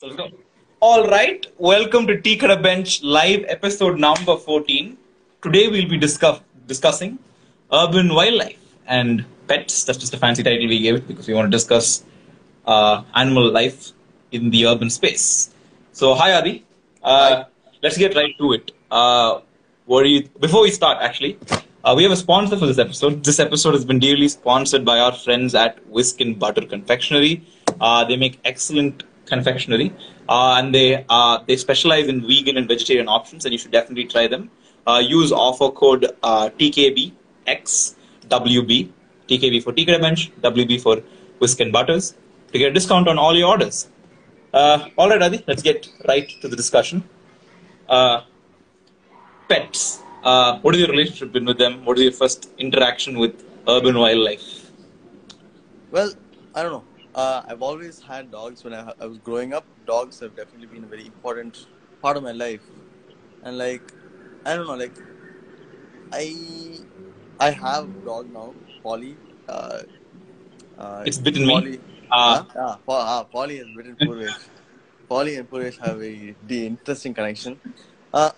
Let's go. All right. Welcome to Teakara Bench live episode number 14. Today we'll be discussing urban wildlife and pets. That's just a fancy title we gave it because we want to discuss animal life in the urban space. So, hi Adi. Hi. Let's get right to it. Before we start, actually, we have a sponsor for this episode. This episode has been dearly sponsored by our friends at Whisk and Butter Confectionery. They make excellent confectionery, and they specialize in vegan and vegetarian options, and you should definitely try them. Use offer code TKBXWB, TKB for Teakara Bench, WB for Whisk and Butters, to get a discount on all your orders. All right, Adi, let's get right to the discussion. Pets. What is your relationship been with them? What is your first interaction with urban wildlife? Well, I don't know. I've always had dogs. When I was growing up, dogs have definitely been a very important part of my life. And I don't know, I have a dog now, Polly. It's bitten Polly. Me. Polly has bitten Purvesh. Polly and Purvesh have a interesting connection. I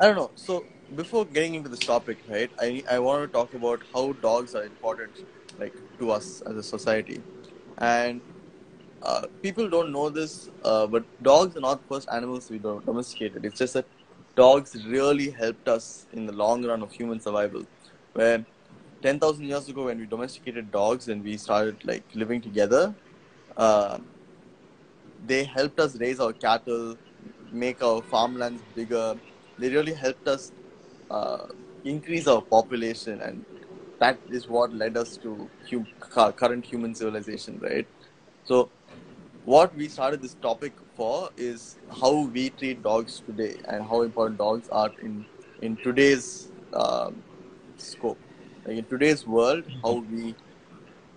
don't know. So before getting into this topic, right, I want to talk about how dogs are important, to us as a society. And people don't know this, but dogs are not first animals we domesticated. It's just that dogs really helped us in the long run of human survival. Where 10,000 years ago, when we domesticated dogs and we started living together, they helped us raise our cattle, make our farmlands bigger. They really helped us increase our population, and that is what led us to current human civilization, right? So what we started this topic for is how we treat dogs today and how important dogs are in today's scope. In today's world, how we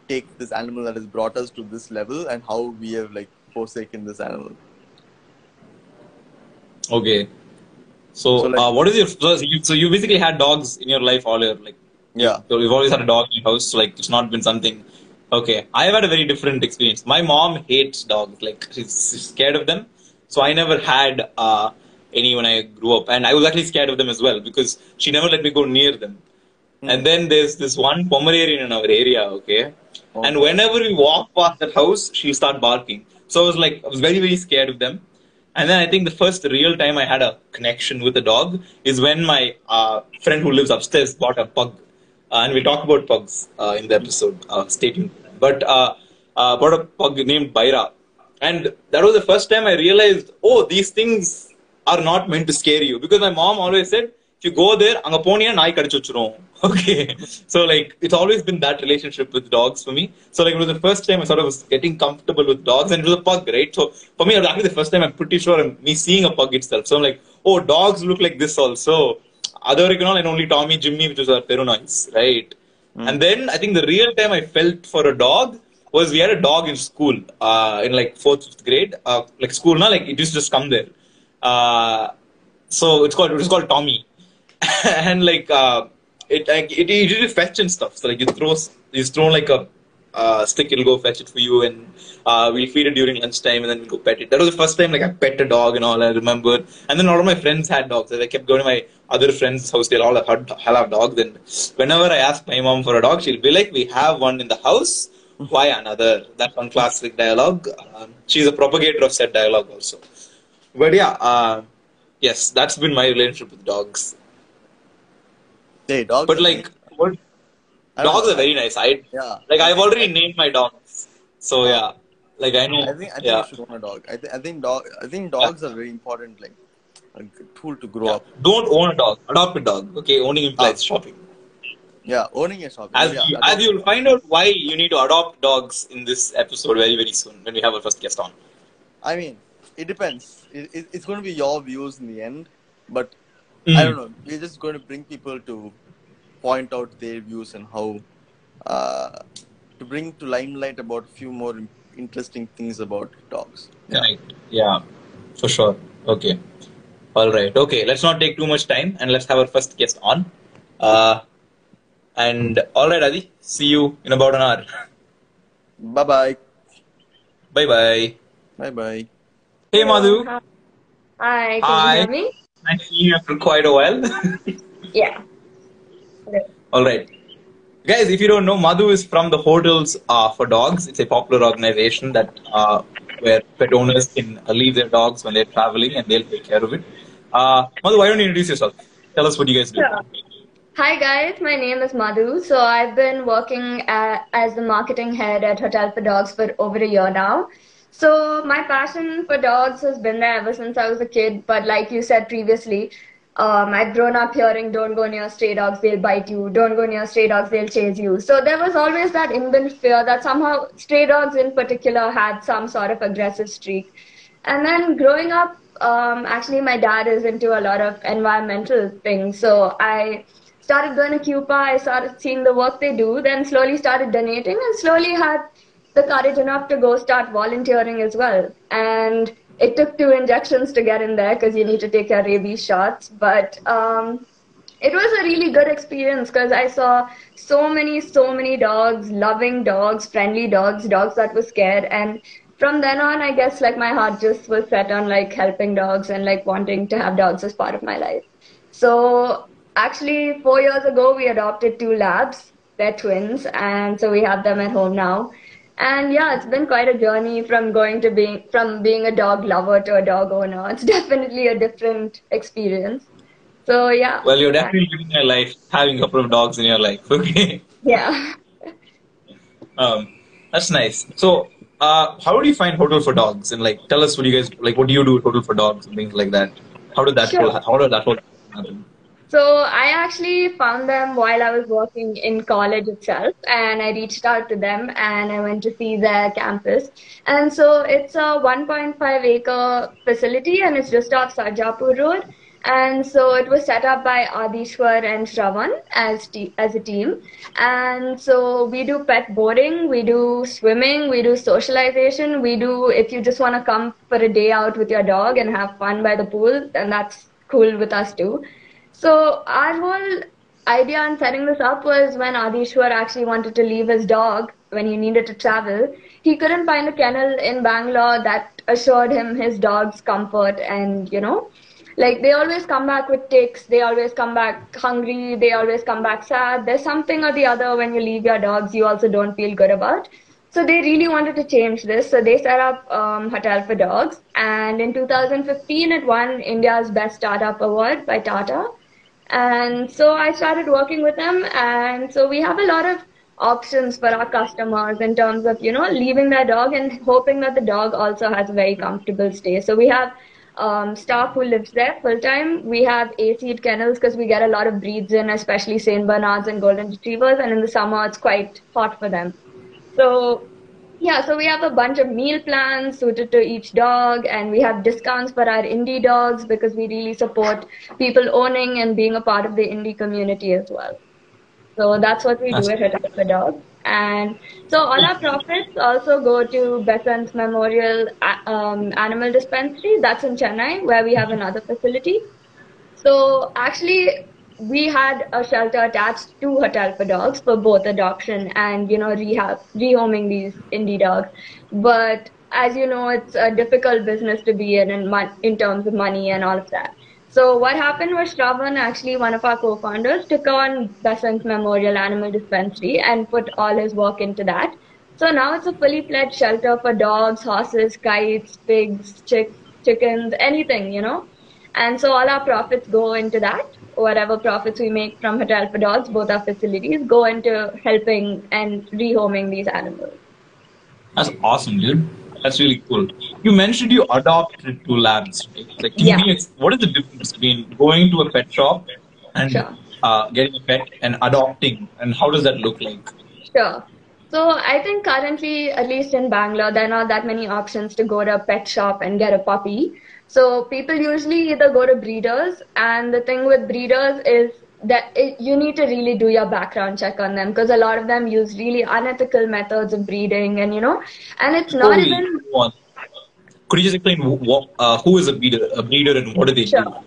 take this animal that has brought us to this level and how we have forsaken this animal. Okay. What is your so you basically had dogs in your life all year, yeah. So we've always had a dog in your house, it's not been something. Okay, I've had a very different experience. My mom hates dogs, she's scared of them. So I never had any when I grew up, and I was actually scared of them as well because she never let me go near them. And then there's this one Pomeranian in our area, okay? Oh. And whenever we walk past that house, she'll start barking. So I was very, very scared of them. And then I think the first real time I had a connection with a dog is when my friend who lives upstairs bought a pug. And we'll talk about pugs in the episode. Stay tuned. But bought a pug named Baira. And that was the first time I realized, oh, these things are not meant to scare you. Because my mom always said, if you go there, anga poniya nai kadichurom. Okay. So it's always been that relationship with dogs for me. So it was the first time I sort of was getting comfortable with dogs, and it was a pug, right? So for me, it was actually the first time I'm pretty sure me seeing a pug itself. So I'm oh, dogs look like this also. Other original and only Tommy, Jimmy, which was our Perunois, right? Mm. And then I think the real time I felt for a dog was we had a dog in school, in 4th, 5th grade. School, na, it used to just come there. So it was called Tommy. And it usually fetch and stuff. So you throw a stick, it'll go fetch it for you, and we'll feed it during lunchtime, and then we'll go pet it. That was the first time I pet a dog and all, I remember. And then all of my friends had dogs. I kept going to my other friends' house, they'll all have dogs. And whenever I ask my mom for a dog, she'll be like, we have one in the house, why another? That's one classic dialogue. She's a propagator of said dialogue also. But yeah, yes, that's been my relationship with dogs. Hey, dogs. But what? Dogs are very nice. I've already named my dogs. So yeah, I know. I think I should own a dog. I think dogs are very important, a tool to grow up. Don't own a dog. Adopt a dog. Okay, owning implies shopping. Yeah, owning is shopping. As you will find out why you need to adopt dogs in this episode very, very soon when we have our first guest on. I mean, it depends. It's going to be your views in the end, but I don't know. We're just going to bring people to point out their views and how to bring to limelight about a few more interesting things about dogs. Yeah. Right. Yeah, for sure. Okay. All right. Okay. Let's not take too much time, and let's have our first guest on. And all right, Adi. See you in about an hour. Bye-bye. Bye-bye. Bye-bye. Hey Madhu. Hi. Can you hear me? I've seen you after quite a while. Yeah. Okay. All right. Guys, if you don't know, Madhu is from the Hotels for Dogs. It's a popular organization that where pet owners can leave their dogs when they're traveling and they'll take care of it. Madhu, why don't you introduce yourself? Tell us what you guys do. Sure. Hi guys, my name is Madhu. So I've been working as the marketing head at Hotel for Dogs for over a year now. So my passion for dogs has been there ever since I was a kid. But like you said previously, I'd grown up hearing, don't go near stray dogs, they'll bite you. Don't go near stray dogs, they'll chase you. So there was always that inbuilt fear that somehow stray dogs in particular had some sort of aggressive streak. And then growing up, actually my dad is into a lot of environmental things. So I started going to CUPA, I started seeing the work they do, then slowly started donating and slowly had the courage enough to go start volunteering as well. And it took 2 injections to get in there because you need to take your rabies shots. But it was a really good experience because I saw so many dogs, loving dogs, friendly dogs, dogs that were scared. And from then on, I guess like my heart just was set on like helping dogs and like wanting to have dogs as part of my life. So actually 4 years ago, we adopted 2 labs. They're twins. And so we have them at home now. And yeah, it's been quite a journey from being a dog lover to a dog owner. It's definitely a different experience. So yeah. Well, you're definitely living your life, having a couple of dogs in your life. Okay. Yeah. That's nice. So, how do you find Hotel for Dogs? And like, tell us what you guys like. What do you do at Hotel for Dogs and things like that? How did that whole happen? So I actually found them while I was working in college itself, and I reached out to them and I went to see their campus. And so it's a 1.5-acre facility and it's just off Sarjapur road. And so it was set up by Adishwar and Shravan as a team. And so we do pet boarding, we do swimming, we do socialization, we do, if you just want to come for a day out with your dog and have fun by the pool, then that's cool with us too. So our whole idea on setting this up was when Adishwar actually wanted to leave his dog when he needed to travel, he couldn't find a kennel in Bangalore that assured him his dog's comfort and, you know, like they always come back with tics, they always come back hungry, they always come back sad. There's something or the other when you leave your dogs you also don't feel good about. So they really wanted to change this. So they set up Hotel for Dogs. And in 2015, it won India's Best Startup Award by Tata. And so I started working with them, and so we have a lot of options for our customers in terms of, you know, leaving their dog and hoping that the dog also has a very comfortable stay. So we have staff who lives there full time. We have AC-ed kennels because we get a lot of breeds in, especially St. Bernards and Golden Retrievers, and in the summer it's quite hot for them. So yeah, so we have a bunch of meal plans suited to each dog, and we have discounts for our indie dogs because we really support people owning and being a part of the indie community as well. So that's what we do at Hotel for Dogs. And so all our profits also go to Besant Memorial Animal Dispensary. That's in Chennai, where we have another facility. So actually, we had a shelter attached to Hotel for Dogs for both adoption and, you know, rehoming these indie dogs. But as you know, it's a difficult business to be in terms of money and all of that. So what happened was Shravan, actually one of our co-founders, took on Besant Memorial Animal Dispensary and put all his work into that. So now it's a fully fledged shelter for dogs, horses, kites, pigs, chickens, anything, you know. And so all our profits go into that. Whatever profits we make from Hotel for Dogs, both our facilities, go into helping and rehoming these animals. That's awesome, dude. That's really cool. You mentioned you adopted 2 labs. Right? Like, can you what is the difference between going to a pet shop and getting a pet and adopting? And how does that look like? Sure. So I think currently, at least in Bangalore, there are not that many options to go to a pet shop and get a puppy. So people usually either go to breeders, and the thing with breeders is that you need to really do your background check on them because a lot of them use really unethical methods of breeding and, you know, and it's not even... Could you just explain who is a breeder and what do they do? There are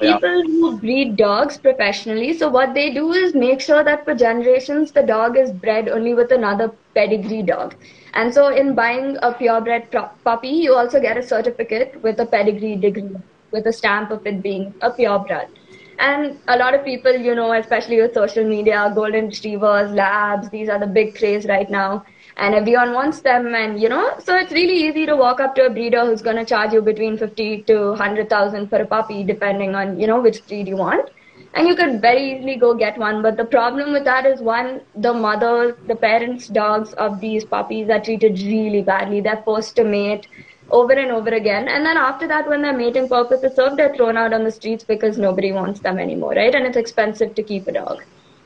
people who breed dogs professionally. So what they do is make sure that for generations the dog is bred only with another pedigree dog. And so in buying a purebred puppy, you also get a certificate with a pedigree degree, with a stamp of it being a purebred. And a lot of people, you know, especially with social media, golden retrievers, labs, these are the big craze right now. And everyone wants them, and you know, so it's really easy to walk up to a breeder who's going to charge you between 50 to 100,000 for a puppy, depending on, you know, which breed you want. And you could very easily go get one. But the problem with that is, one, the mothers, the parents' dogs of these puppies are treated really badly. They're forced to mate over and over again. And then after that, when their mating purpose is served, they're thrown out on the streets because nobody wants them anymore, right? And it's expensive to keep a dog.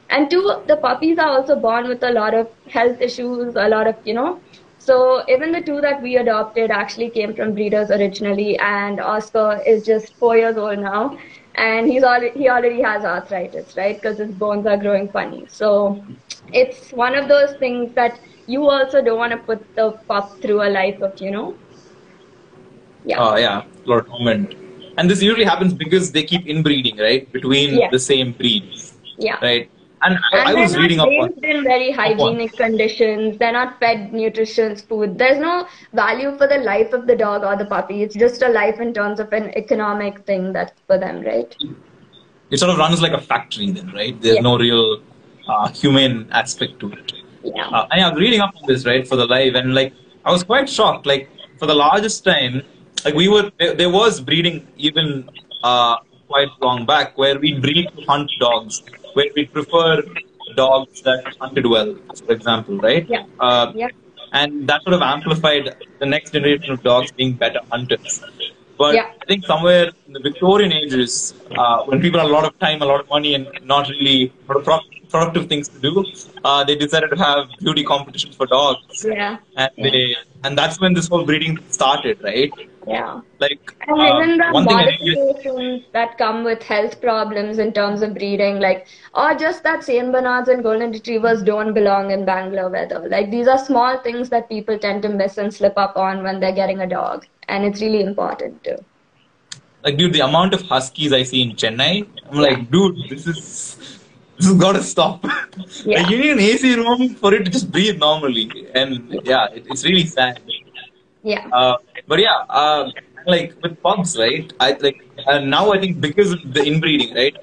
And two, the puppies are also born with a lot of health issues, a lot of, you know. So even the two that we adopted actually came from breeders originally, and Oscar is just 4 years old now, and he already has arthritis, right? Because his bones are growing funny. So it's one of those things that you also don't want to put the pup through a life of, you know. Yeah. Oh yeah, a lot of comment. And this usually happens because they keep inbreeding, right? Between the same breeds. Yeah. Right. And I was reading up on. They're not raised in very hygienic conditions. They're not fed nutritious food. There's no value for the life of the dog or the puppy. It's just a life in terms of an economic thing that's for them, right? It sort of runs like a factory then, right? There's no real humane aspect to it. Yeah. And I was reading up on this, right, for the live, and like I was quite shocked. Like for the largest time, like we were there was breeding even quite long back where we breed to hunt dogs. Where we prefer dogs that hunted well, for example, right? Yeah. And that sort of amplified the next generation of dogs being better hunters. But I think somewhere in the Victorian ages, when people had a lot of time, a lot of money, and not really productive things to do, they decided to have beauty competitions for dogs. Yeah. And that's when this whole breeding started, right? Yeah. Like, and even the modifications that come with health problems in terms of breeding, like, or just that St. Bernards and Golden Retrievers don't belong in Bangalore weather. Like, these are small things that people tend to miss and slip up on when they're getting a dog. And it's really important too. Like, dude, the amount of huskies I see in Chennai, I'm like, dude, this has got to stop. Like, you need an AC room for it to just breathe normally. And it's really sad. Yeah. But like with pugs, right? Now I think because of the inbreeding, right?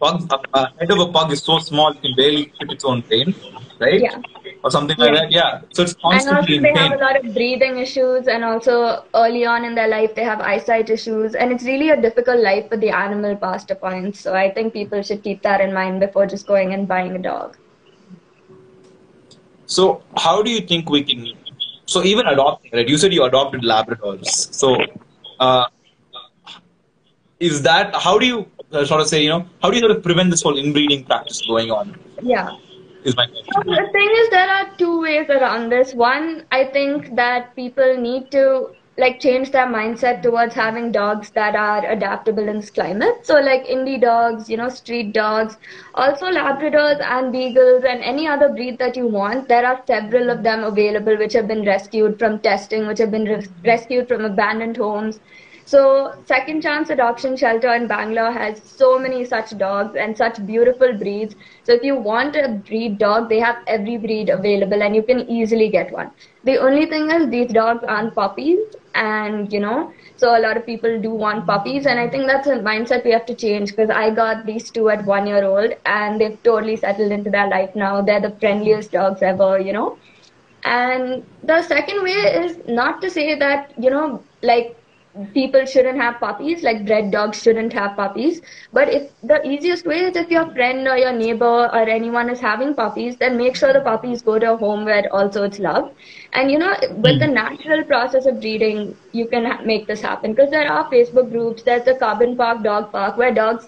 Pugs, a head of a pug is so small it can barely fit its own pain, right? Yeah. Or something like that. Yeah. So it's constantly in pain. And also they have a lot of breathing issues, and also early on in their life they have eyesight issues, and it's really a difficult life for the animal past upon. So I think people should keep that in mind before just going and buying a dog. So how do you think we can? So even adopting, right? You said you adopted Labradors. So, is that how do you sort of say? You know, how do you sort of prevent this whole inbreeding practice going on? Yeah. Is my question. So the thing is, there are two ways around this. One, I think that people need to like change their mindset towards having dogs that are adaptable in this climate. So like indie dogs, you know, street dogs, also Labradors and Beagles and any other breed that you want. There are several of them available which have been rescued from testing, which have been rescued from abandoned homes. So Second Chance Adoption Shelter in Bangalore has so many such dogs and such beautiful breeds. So if you want a breed dog, they have every breed available and you can easily get one. The only thing is these dogs aren't puppies, and you know, so a lot of people do want puppies, and I think that's a mindset we have to change, because I got these two at 1 year old and they've totally settled into their life now. They're the friendliest dogs ever, you know. And the second way is not to say that, you know, like people shouldn't have puppies, like bred dogs shouldn't have puppies, but if the easiest way is if your friend or your neighbor or anyone is having puppies, then make sure the puppies go to a home where also it's loved. And you know, with the natural process of breeding, you can make this happen, because there are Facebook groups, there's the Carbon Park Dog Park where dogs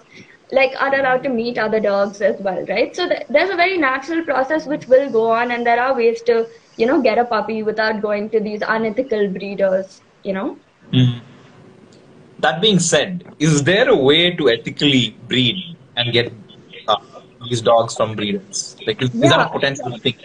like are allowed to meet other dogs as well, right? So there's a very natural process which will go on, and there are ways to, you know, get a puppy without going to these unethical breeders, you know. That being said, is there a way to ethically breed and get these dogs from breeders? Like, is that a potential thing?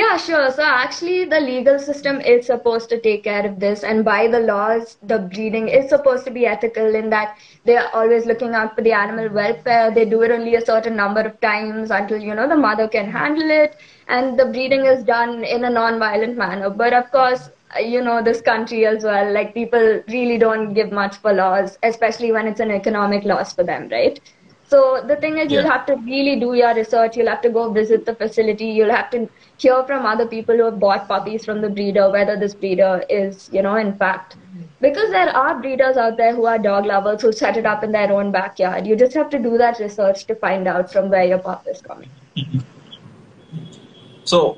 Yeah, sure. So actually the legal system is supposed to take care of this, and by the laws, the breeding is supposed to be ethical in that they are always looking out for the animal welfare. They do it only a certain number of times until, you know, the mother can handle it, and the breeding is done in a non-violent manner. But of course, you know, this country as well, like people really don't give much for laws, especially when it's an economic loss for them, right? So the thing is, you'll have to really do your research. You'll have to go visit the facility. You'll have to hear from other people who have bought puppies from the breeder, whether this breeder is, you know, in fact. Because there are breeders out there who are dog lovers who set it up in their own backyard. You just have to do that research to find out from where your pup is coming. So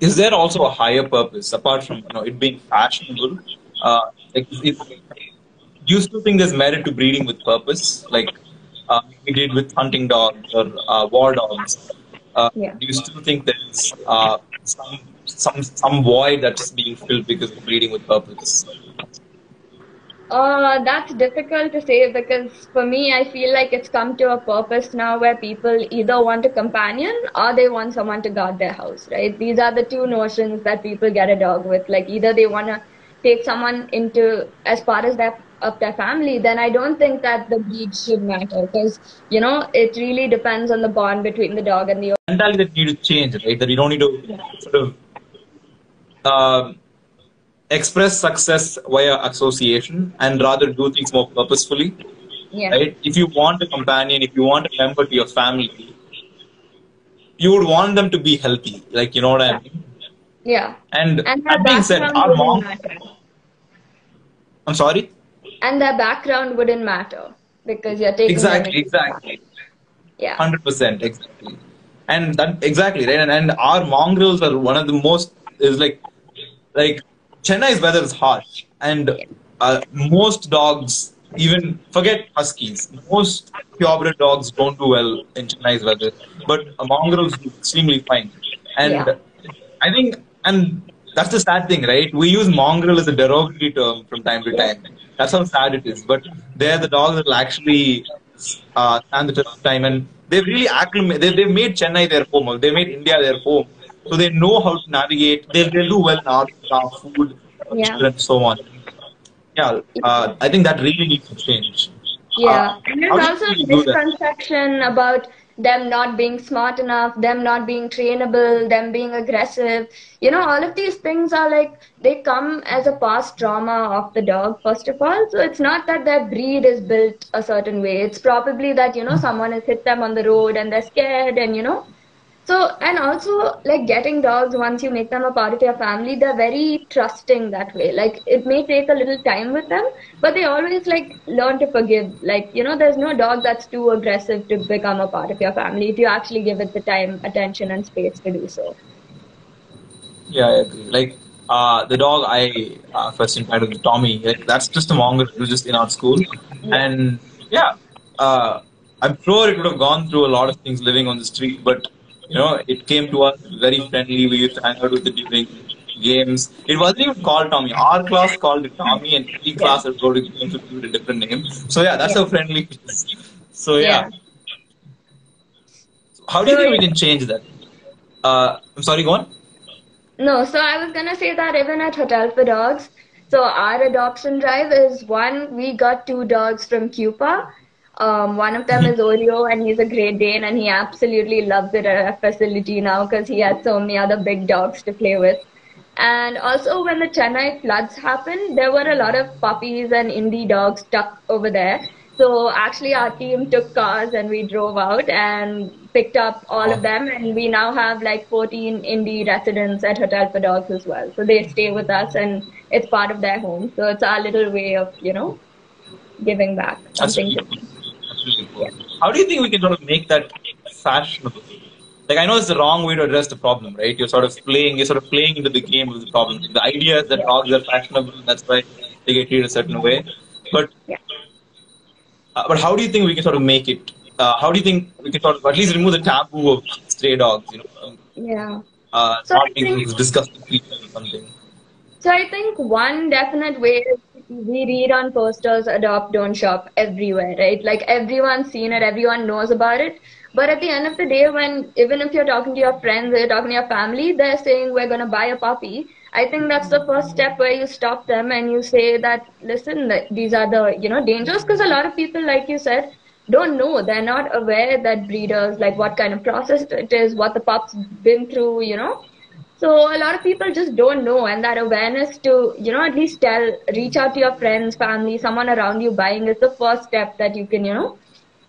is there also a higher purpose apart from, you know, it being fashionable? Do you still think there's merit to breeding with purpose? Like, we did with hunting dogs or war dogs. Do you still think there's some void that's being filled because of breeding with purpose? That's difficult to say, because for me, I feel like it's come to a purpose now where people either want a companion or they want someone to guard their house, right? These are the two notions that people get a dog with. Like, either they want to take someone into as part as their of their family, then I don't think that the breed should matter, because, you know, it really depends on the bond between the dog and the mentality that you need to change, right? That you don't need to sort of express success via association and rather do things more purposefully. Yeah. Right? If you want a companion, if you want a member to your family, you would want them to be healthy. Like, you know what I mean? Yeah. And that being said, our mom. I'm sorry? And their background wouldn't matter, because you're taking exactly 100% exactly, and that exactly right. And our mongrels are one of the most is like Chennai's weather is harsh, and most dogs, even forget huskies, most purebred dogs don't do well in Chennai's weather, but mongrels do extremely fine. And I think that's the sad thing, right? We use mongrel as a derogatory term from time to time. That's how sad it is. But they're the dogs that will actually stand the test of time. And they've really they've made Chennai their home. They've made India their home. So they know how to navigate. They'll do well in our food, and so on. Yeah, I think that really needs to change. Yeah, and there's also a misconception about them not being smart enough, them not being trainable, them being aggressive. You know, all of these things are like, they come as a past trauma of the dog, first of all. So it's not that their breed is built a certain way. It's probably that, you know, someone has hit them on the road and they're scared, and, you know. So, and also, like, getting dogs, once you make them a part of your family, they're very trusting that way. Like, it may take a little time with them, but they always, like, learn to forgive. Like, you know, there's no dog that's too aggressive to become a part of your family if you actually give it the time, attention, and space to do so. Yeah, I agree. Like, the dog I first encountered with, Tommy, like, that's just a mongrel who's just in our school. Yeah. And, yeah, I'm sure it would have gone through a lot of things living on the street, but you know, it came to us very friendly. We used to hang out with it during games. It wasn't even called Tommy. Our class called it Tommy, and every class would go to games with a different name. So yeah, that's how friendly it is. So how do you think we can change that? I'm sorry, go on. No, so I was gonna say that even at Hotel for Dogs, so our adoption drive is one. We got 2 dogs from CUPA. One of them is Oreo, and he's a Great Dane, and he absolutely loves it at our facility now because he has so many other big dogs to play with. And also, when the Chennai floods happened, there were a lot of puppies and indie dogs stuck over there. So actually, our team took cars and we drove out and picked up all of them, and we now have like 14 indie residents at Hotel for Dogs as well. So they stay with us, and it's part of their home. So it's our little way of, you know, giving back. That's really cool. How do you think we can sort of make that fashionable? Like, I know it's the wrong way to address the problem, right? You're sort of playing into the game of the problem. The idea is that dogs are fashionable, that's why they get treated a certain way. But but how do you think we can sort of make it? How do you think we can sort of at least remove the taboo of stray dogs? You know, so not making things disgusting people or something. So I think one definite way is, we read on posters, adopt, don't shop everywhere, right? Like, everyone's seen it, everyone knows about it. But at the end of the day, when even if you're talking to your friends or you're talking to your family, they're saying we're going to buy a puppy. I think that's the first step where you stop them and you say that, listen, these are the, you know, dangers, because a lot of people, like you said, don't know. They're not aware that breeders, like what kind of process it is, what the pup's been through, you know. So a lot of people just don't know, and that awareness to, you know, at least reach out to your friends, family, someone around you buying is the first step that you can, you know,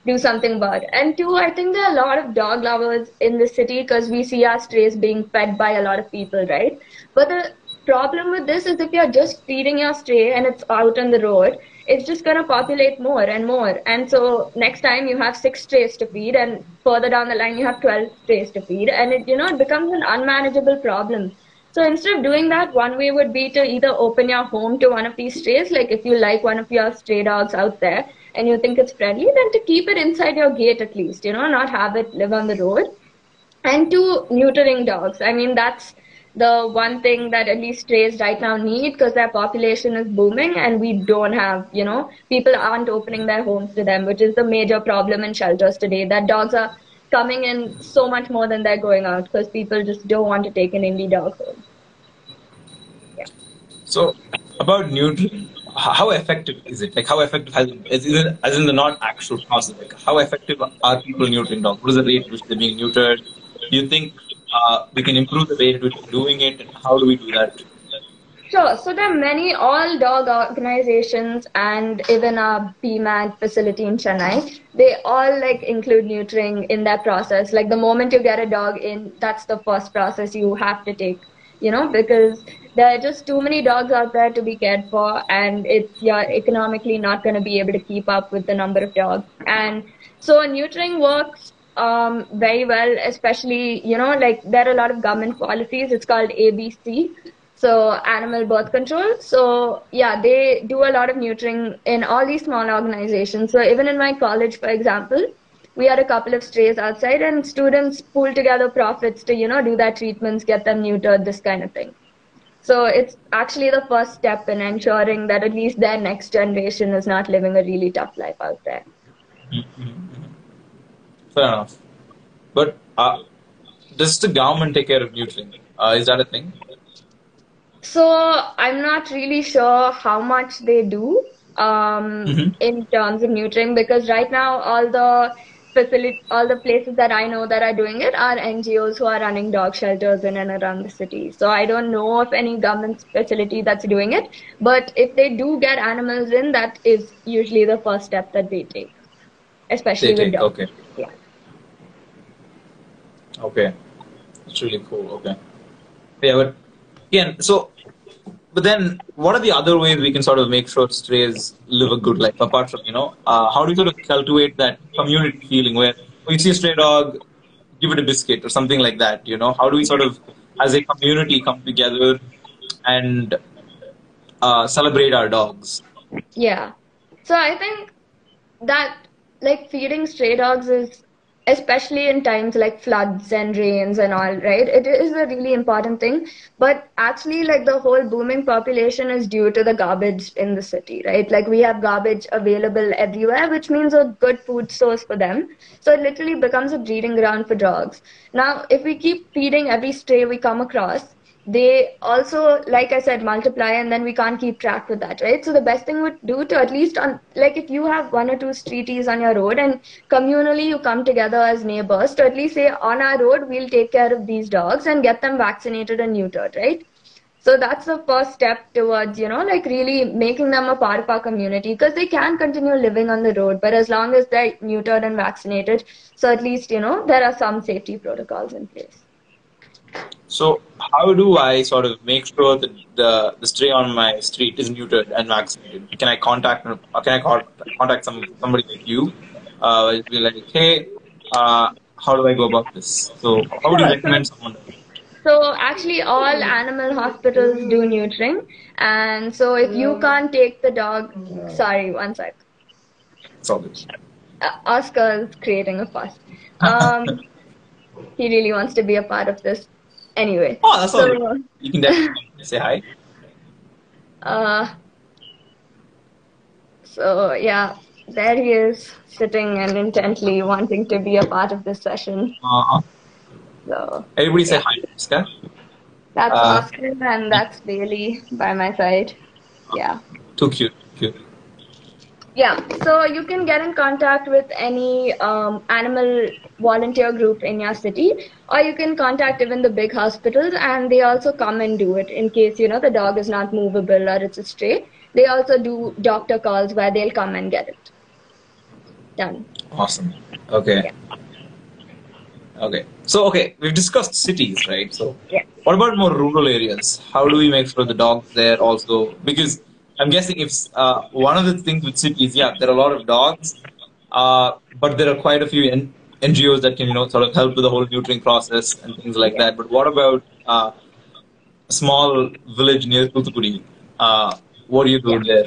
do something about. And two, I think there are a lot of dog lovers in the city because we see our strays being fed by a lot of people, right? But the problem with this is if you're just feeding your stray and it's out on the road, it's just going to populate more and more. And so next time you have 6 strays to feed, and further down the line you have 12 strays to feed, and it, you know, it becomes an unmanageable problem. So instead of doing that, one way would be to either open your home to one of these strays, like if you like one of your stray dogs out there and you think it's friendly, then to keep it inside your gate at least, you know, not have it live on the road. And two, neutering dogs. I mean, that's the one thing that at least strays right now need, because their population is booming and we don't have, you know, people aren't opening their homes to them, which is the major problem in shelters today, that dogs are coming in so much more than they're going out because people just don't want to take an indie dog home. Yeah. So about neutering, how effective is it? Like, how effective is it, as in the not actual process? Like, how effective are people neutering dogs? What is the rate at which they're being neutered? Do you think we can improve the rate at which we're doing it, and how do we do that? Sure. So there are many all dog organizations, and even our b mad facility in Chennai, they all like include neutering in their process. Like the moment you get a dog in, that's the first process you have to take, you know, because there are just too many dogs out there to be cared for, and it's, you're economically not going to be able to keep up with the number of dogs. And so neutering works very well, especially, you know, like there are a lot of government policies. It's called ABC, so animal birth control. So yeah, they do a lot of neutering in all these small organizations. So even in my college, for example, we had a couple of strays outside, and students pool together profits to, you know, do their treatments, get them neutered, this kind of thing. So it's actually the first step in ensuring that at least their next generation is not living a really tough life out there. Fair enough. But does the government take care of neutering? Is that a thing? So I'm not really sure how much they do in terms of neutering, because right now all the places that I know that are doing it are NGOs who are running dog shelters in and around the city. So I don't know of any government facility that's doing it, but if they do get animals in, that is usually the first step that they take, especially with dogs. Okay. Yeah. Okay. That's really cool. Okay. Yeah, but again, so, but then what are the other ways we can sort of make sure strays live a good life, apart from, you know, how do you sort of cultivate that community feeling where we see a stray dog, give it a biscuit or something like that, you know? How do we sort of, as a community, come together and celebrate our dogs? Yeah. So I think that, like, feeding stray dogs is, especially in times like floods and rains and all, right? It is a really important thing. But actually, like, the whole booming population is due to the garbage in the city, right? Like, we have garbage available everywhere, which means a good food source for them. So it literally becomes a breeding ground for dogs. Now, if we keep feeding every stray we come across, they also, like I said, multiply, and then we can't keep track with that, right? So the best thing would do to, at least on, like, if you have 1 or 2 streeties on your road and communally you come together as neighbors to at least say, on our road we'll take care of these dogs and get them vaccinated and neutered, right? So that's the first step towards, you know, like, really making them a part of our community, because they can continue living on the road, but as long as they're neutered and vaccinated, so at least, you know, there are some safety protocols in place. So how do I sort of make sure that the stray on my street is neutered and vaccinated? Can I contact somebody like you? Be like, hey, how do I go about this? So how would you recommend someone? So actually all animal hospitals do neutering. And so if you can't take the dog, sorry, one sec. It's all good. Oscar is creating a fuss. He really wants to be a part of this. Anyway. Oh, that's so, all right. You can definitely say hi. So, yeah. There he is, sitting and intently wanting to be a part of this session. So, everybody say hi, Oscar. That's Oscar and that's Bailey by my side. Yeah. Too cute. Cute. Yeah. So you can get in contact with any animal volunteer group in your city, or you can contact even the big hospitals, and they also come and do it in case, you know, the dog is not movable or it's a stray. They also do doctor calls where they'll come and get it done. Awesome. Okay. Yeah. Okay. So, okay, we've discussed cities, right? So, yeah. What about more rural areas? How do we make sure the dogs there also? Because I'm guessing if one of the things with cities, yeah, there are a lot of dogs, but there are quite a few NGOs that can, you know, sort of help with the whole neutering process and things like that. But what about a small village near Thoothukudi? What do you do there?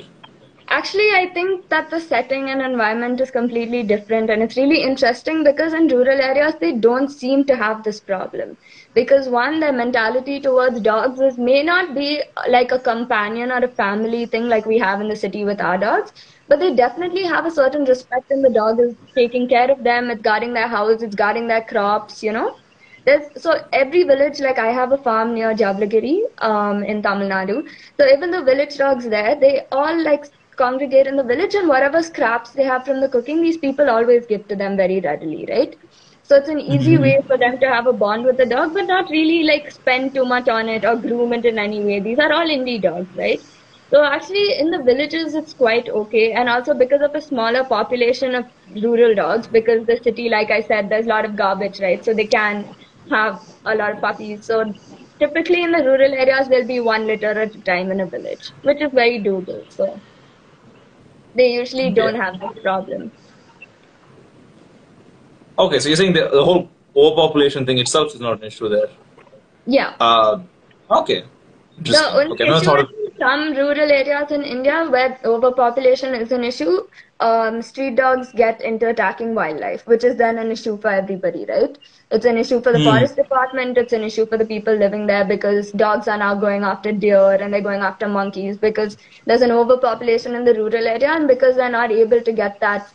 Actually, I think that the setting and environment is completely different, and it's really interesting because in rural areas, they don't seem to have this problem. Because one, their mentality towards dogs is may not be like a companion or a family thing like we have in the city with our dogs, but they definitely have a certain respect in the dog is taking care of them, it's guarding their house, it's guarding their crops, you know. So every village, like I have a farm near Jablegiri in Tamil Nadu. So even the village dogs there, they all like congregate in the village, and whatever scraps they have from the cooking, these people always give to them very readily, right? So it's an easy way for them to have a bond with the dog, but not really like spend too much on it or groom it in any way. These are all indie dogs, right? So actually in the villages, it's quite okay. And also because of a smaller population of rural dogs, because the city, like I said, there's a lot of garbage, right? So they can have a lot of puppies. So typically in the rural areas, there'll be one litter at a time in a village, which is very doable. So they usually don't have this problem. Okay, so you're saying the whole overpopulation thing itself is not an issue there? Yeah. Okay. Just, the only issue in some rural areas in India where overpopulation is an issue, street dogs get into attacking wildlife, which is then an issue for everybody, right? It's an issue for the forest department, it's an issue for the people living there because dogs are now going after deer and they're going after monkeys because there's an overpopulation in the rural area, and because they're not able to get that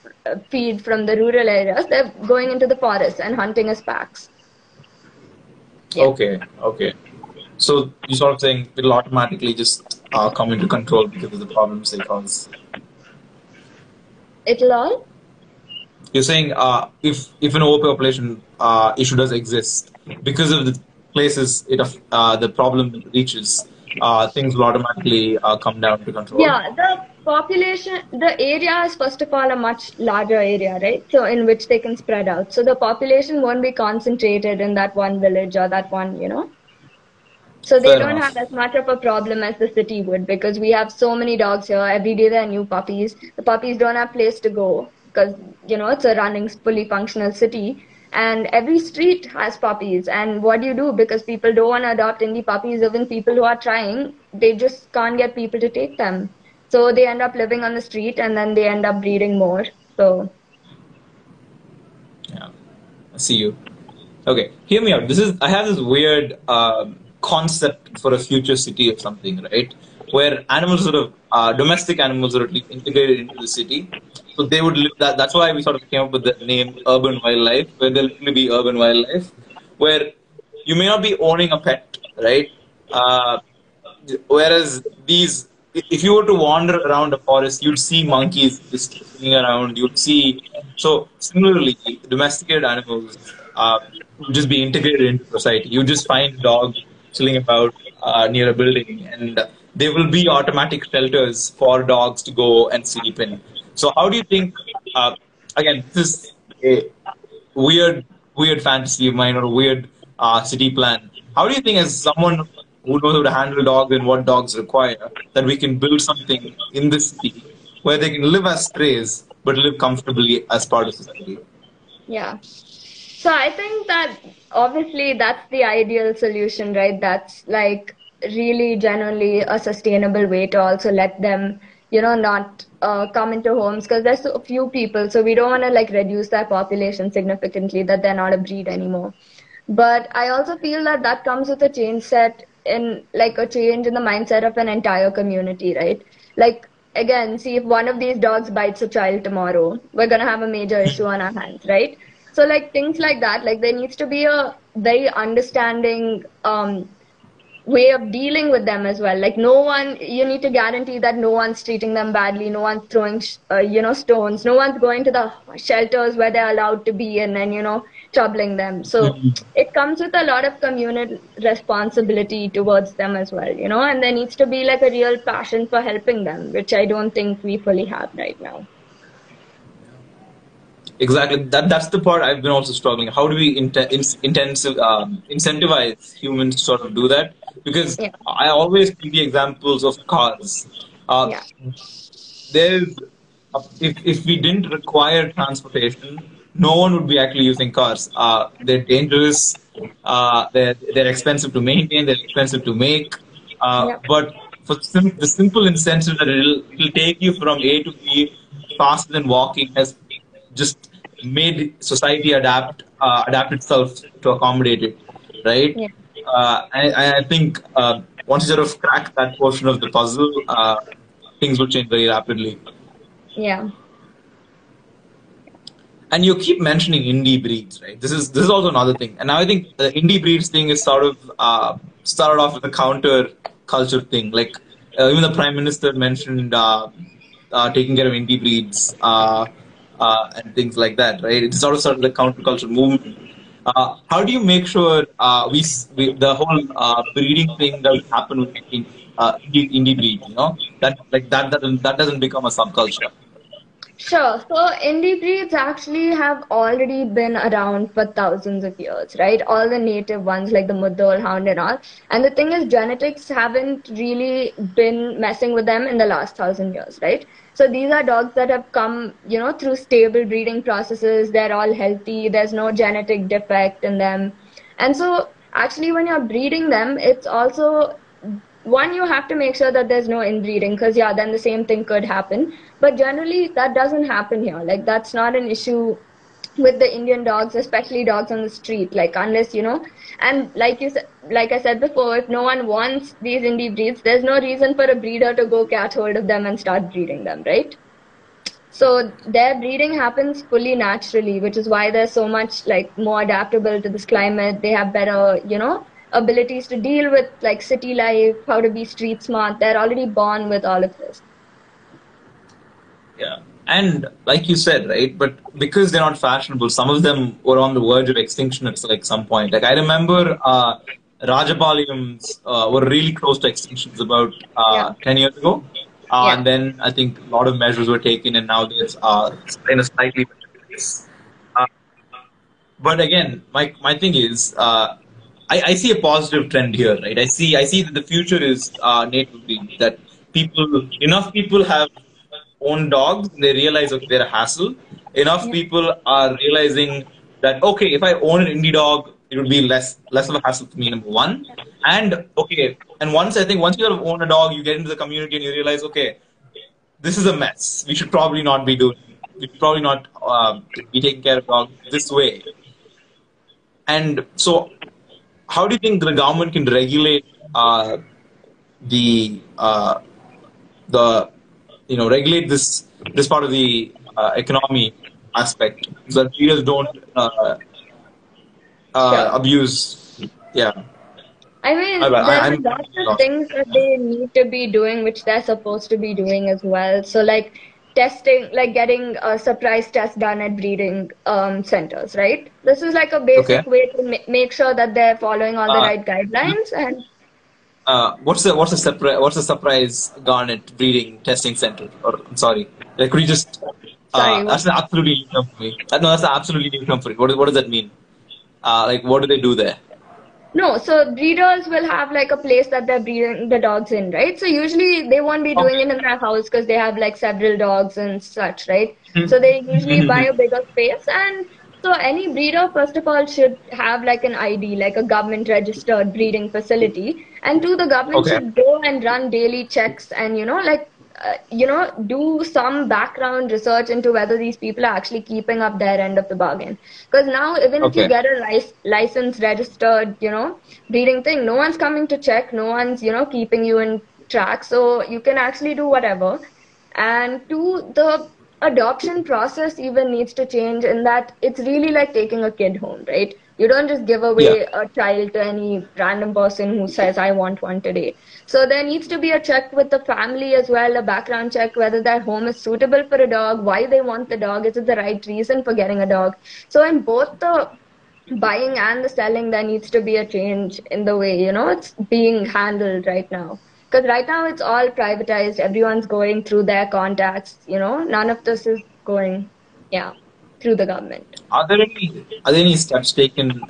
feed from the rural areas, they're going into the forest and hunting as packs. Yeah. Okay, okay. So you're sort of saying it'll automatically just come into control because of the problems they cause. It'll all? You're saying if an overpopulation issue does exist, because of the places the problem reaches, things will automatically come down to control. Yeah, the population, the area is first of all a much larger area, right? So in which they can spread out. So the population won't be concentrated in that one village or that one, you know. So they don't have as much of a problem as the city would, because we have so many dogs here. Every day there are new puppies. The puppies don't have place to go because, you know, it's a running, fully functional city. And every street has puppies. And what do you do? Because people don't want to adopt indie puppies. Even people who are trying, they just can't get people to take them. So they end up living on the street and then they end up breeding more. So. Yeah, I see you. Okay, hear me out. I have this weird... concept for a future city or something, right? Where animals sort of, domestic animals are integrated into the city. So they would live that. That's why we sort of came up with the name urban wildlife, where there'll be urban wildlife, where you may not be owning a pet, right? Whereas these, if you were to wander around a forest, you'd see monkeys just sitting around, you'd see. So similarly, domesticated animals would just be integrated into society. You just find dogs chilling about near a building, and there will be automatic shelters for dogs to go and sleep in. So how do you think, again, this is a weird fantasy of mine or a weird city plan. How do you think, as someone who knows how to handle dogs and what dogs require, that we can build something in this city where they can live as strays but live comfortably as part of society? Yeah. So I think that obviously that's the ideal solution, right? That's like really genuinely a sustainable way to also let them, you know, not come into homes, because there's so few people. So we don't want to like reduce their population significantly that they're not a breed anymore. But I also feel that that comes with a change in the mindset of an entire community, right? Like again, see, if one of these dogs bites a child tomorrow, we're going to have a major issue on our hands, right? So, like, things like that, like, there needs to be a very understanding way of dealing with them as well. Like, no one, you need to guarantee that no one's treating them badly, no one's throwing, stones, no one's going to the shelters where they're allowed to be in and, you know, troubling them. So it comes with a lot of communal responsibility towards them as well, you know, and there needs to be like a real passion for helping them, which I don't think we fully have right now. Exactly. That's the part I've been also struggling. How do we incentivize humans to sort of do that? Because I always give the examples of cars. There's, if we didn't require transportation, no one would be actually using cars. They're dangerous. They're expensive to maintain. They're expensive to make. But for the simple incentive that it'll take you from A to B faster than walking has just made society adapt itself to accommodate it, right? And I think once you sort of crack that portion of the puzzle, things will change very rapidly. Yeah. And you keep mentioning indie breeds, right? This is also another thing. And now I think the indie breeds thing is sort of started off with a counter culture thing. Like even the Prime Minister mentioned taking care of indie breeds and things like that, right? It sort of started the counter culture movement. How do you make sure the whole breeding thing that will happen with indie breed, you know, that doesn't become a subculture? Sure. So indie breeds actually have already been around for thousands of years, right? All the native ones like the Mudhol Hound and all. And the thing is, genetics haven't really been messing with them in the last 1,000 years, right? So these are dogs that have come, you know, through stable breeding processes. They're all healthy. There's no genetic defect in them. And so actually when you're breeding them, it's also, one, you have to make sure that there's no inbreeding because, yeah, then the same thing could happen. But generally, that doesn't happen here. Like, that's not an issue with the Indian dogs, especially dogs on the street. Like, unless, you know, and like I said before, if no one wants these indie breeds, there's no reason for a breeder to go catch hold of them and start breeding them, right? So their breeding happens fully naturally, which is why they're so much, like, more adaptable to this climate. They have better, you know, abilities to deal with like city life, how to be street smart. They're already born with all of this. Yeah, and like you said, right, but because they're not fashionable, some of them were on the verge of extinction at like some point. Like I remember Rajapalayams were really close to extinctions about 10 years ago. And then I think a lot of measures were taken and now there's in a slightly better place. But again, my thing is, I see a positive trend here, right? I see that the future is native breeds, that enough people have owned dogs and they realize they're a hassle. Enough people are realizing that, okay, if I own an indie dog, it would be less of a hassle for me, number one. And okay, and once you have owned a dog, you get into the community and you realize, okay, this is a mess. We should probably not be doing it. We should probably not be taking care of dogs this way. And so, how do you think the government can regulate regulate this part of the economy aspect so that breeders don't abuse? Yeah. I mean, there's lots of things that they need to be doing, which they're supposed to be doing as well. So, like testing, like getting a surprise test done at breeding centers, right? This is like a basic way to make sure that they're following all the right guidelines. And what's the surprise garnet breeding testing center? Or I'm sorry, like could you just? That's an absolutely new term for me. No, that's an absolutely new term for it. What does that mean? Like what do they do there? No, so breeders will have like a place that they're breeding the dogs in, right? So usually they won't be doing it in their house because they have like several dogs and such, right? So they usually buy a bigger space. And so any breeder, first of all, should have like an ID, like a government registered breeding facility. And two, the government should go and run daily checks and, you know, like, do some background research into whether these people are actually keeping up their end of the bargain. Because now, even if you get a license registered, you know, breeding thing, no one's coming to check, no one's, you know, keeping you in track. So you can actually do whatever. And two, the adoption process even needs to change in that it's really like taking a kid home, right? You don't just give away a child to any random person who says, I want one today. So there needs to be a check with the family as well, a background check, whether their home is suitable for a dog, why they want the dog, is it the right reason for getting a dog? So in both the buying and the selling, there needs to be a change in the way, you know, it's being handled right now. Because right now it's all privatized. Everyone's going through their contacts, you know, none of this is going, through the government. Are there any steps taken,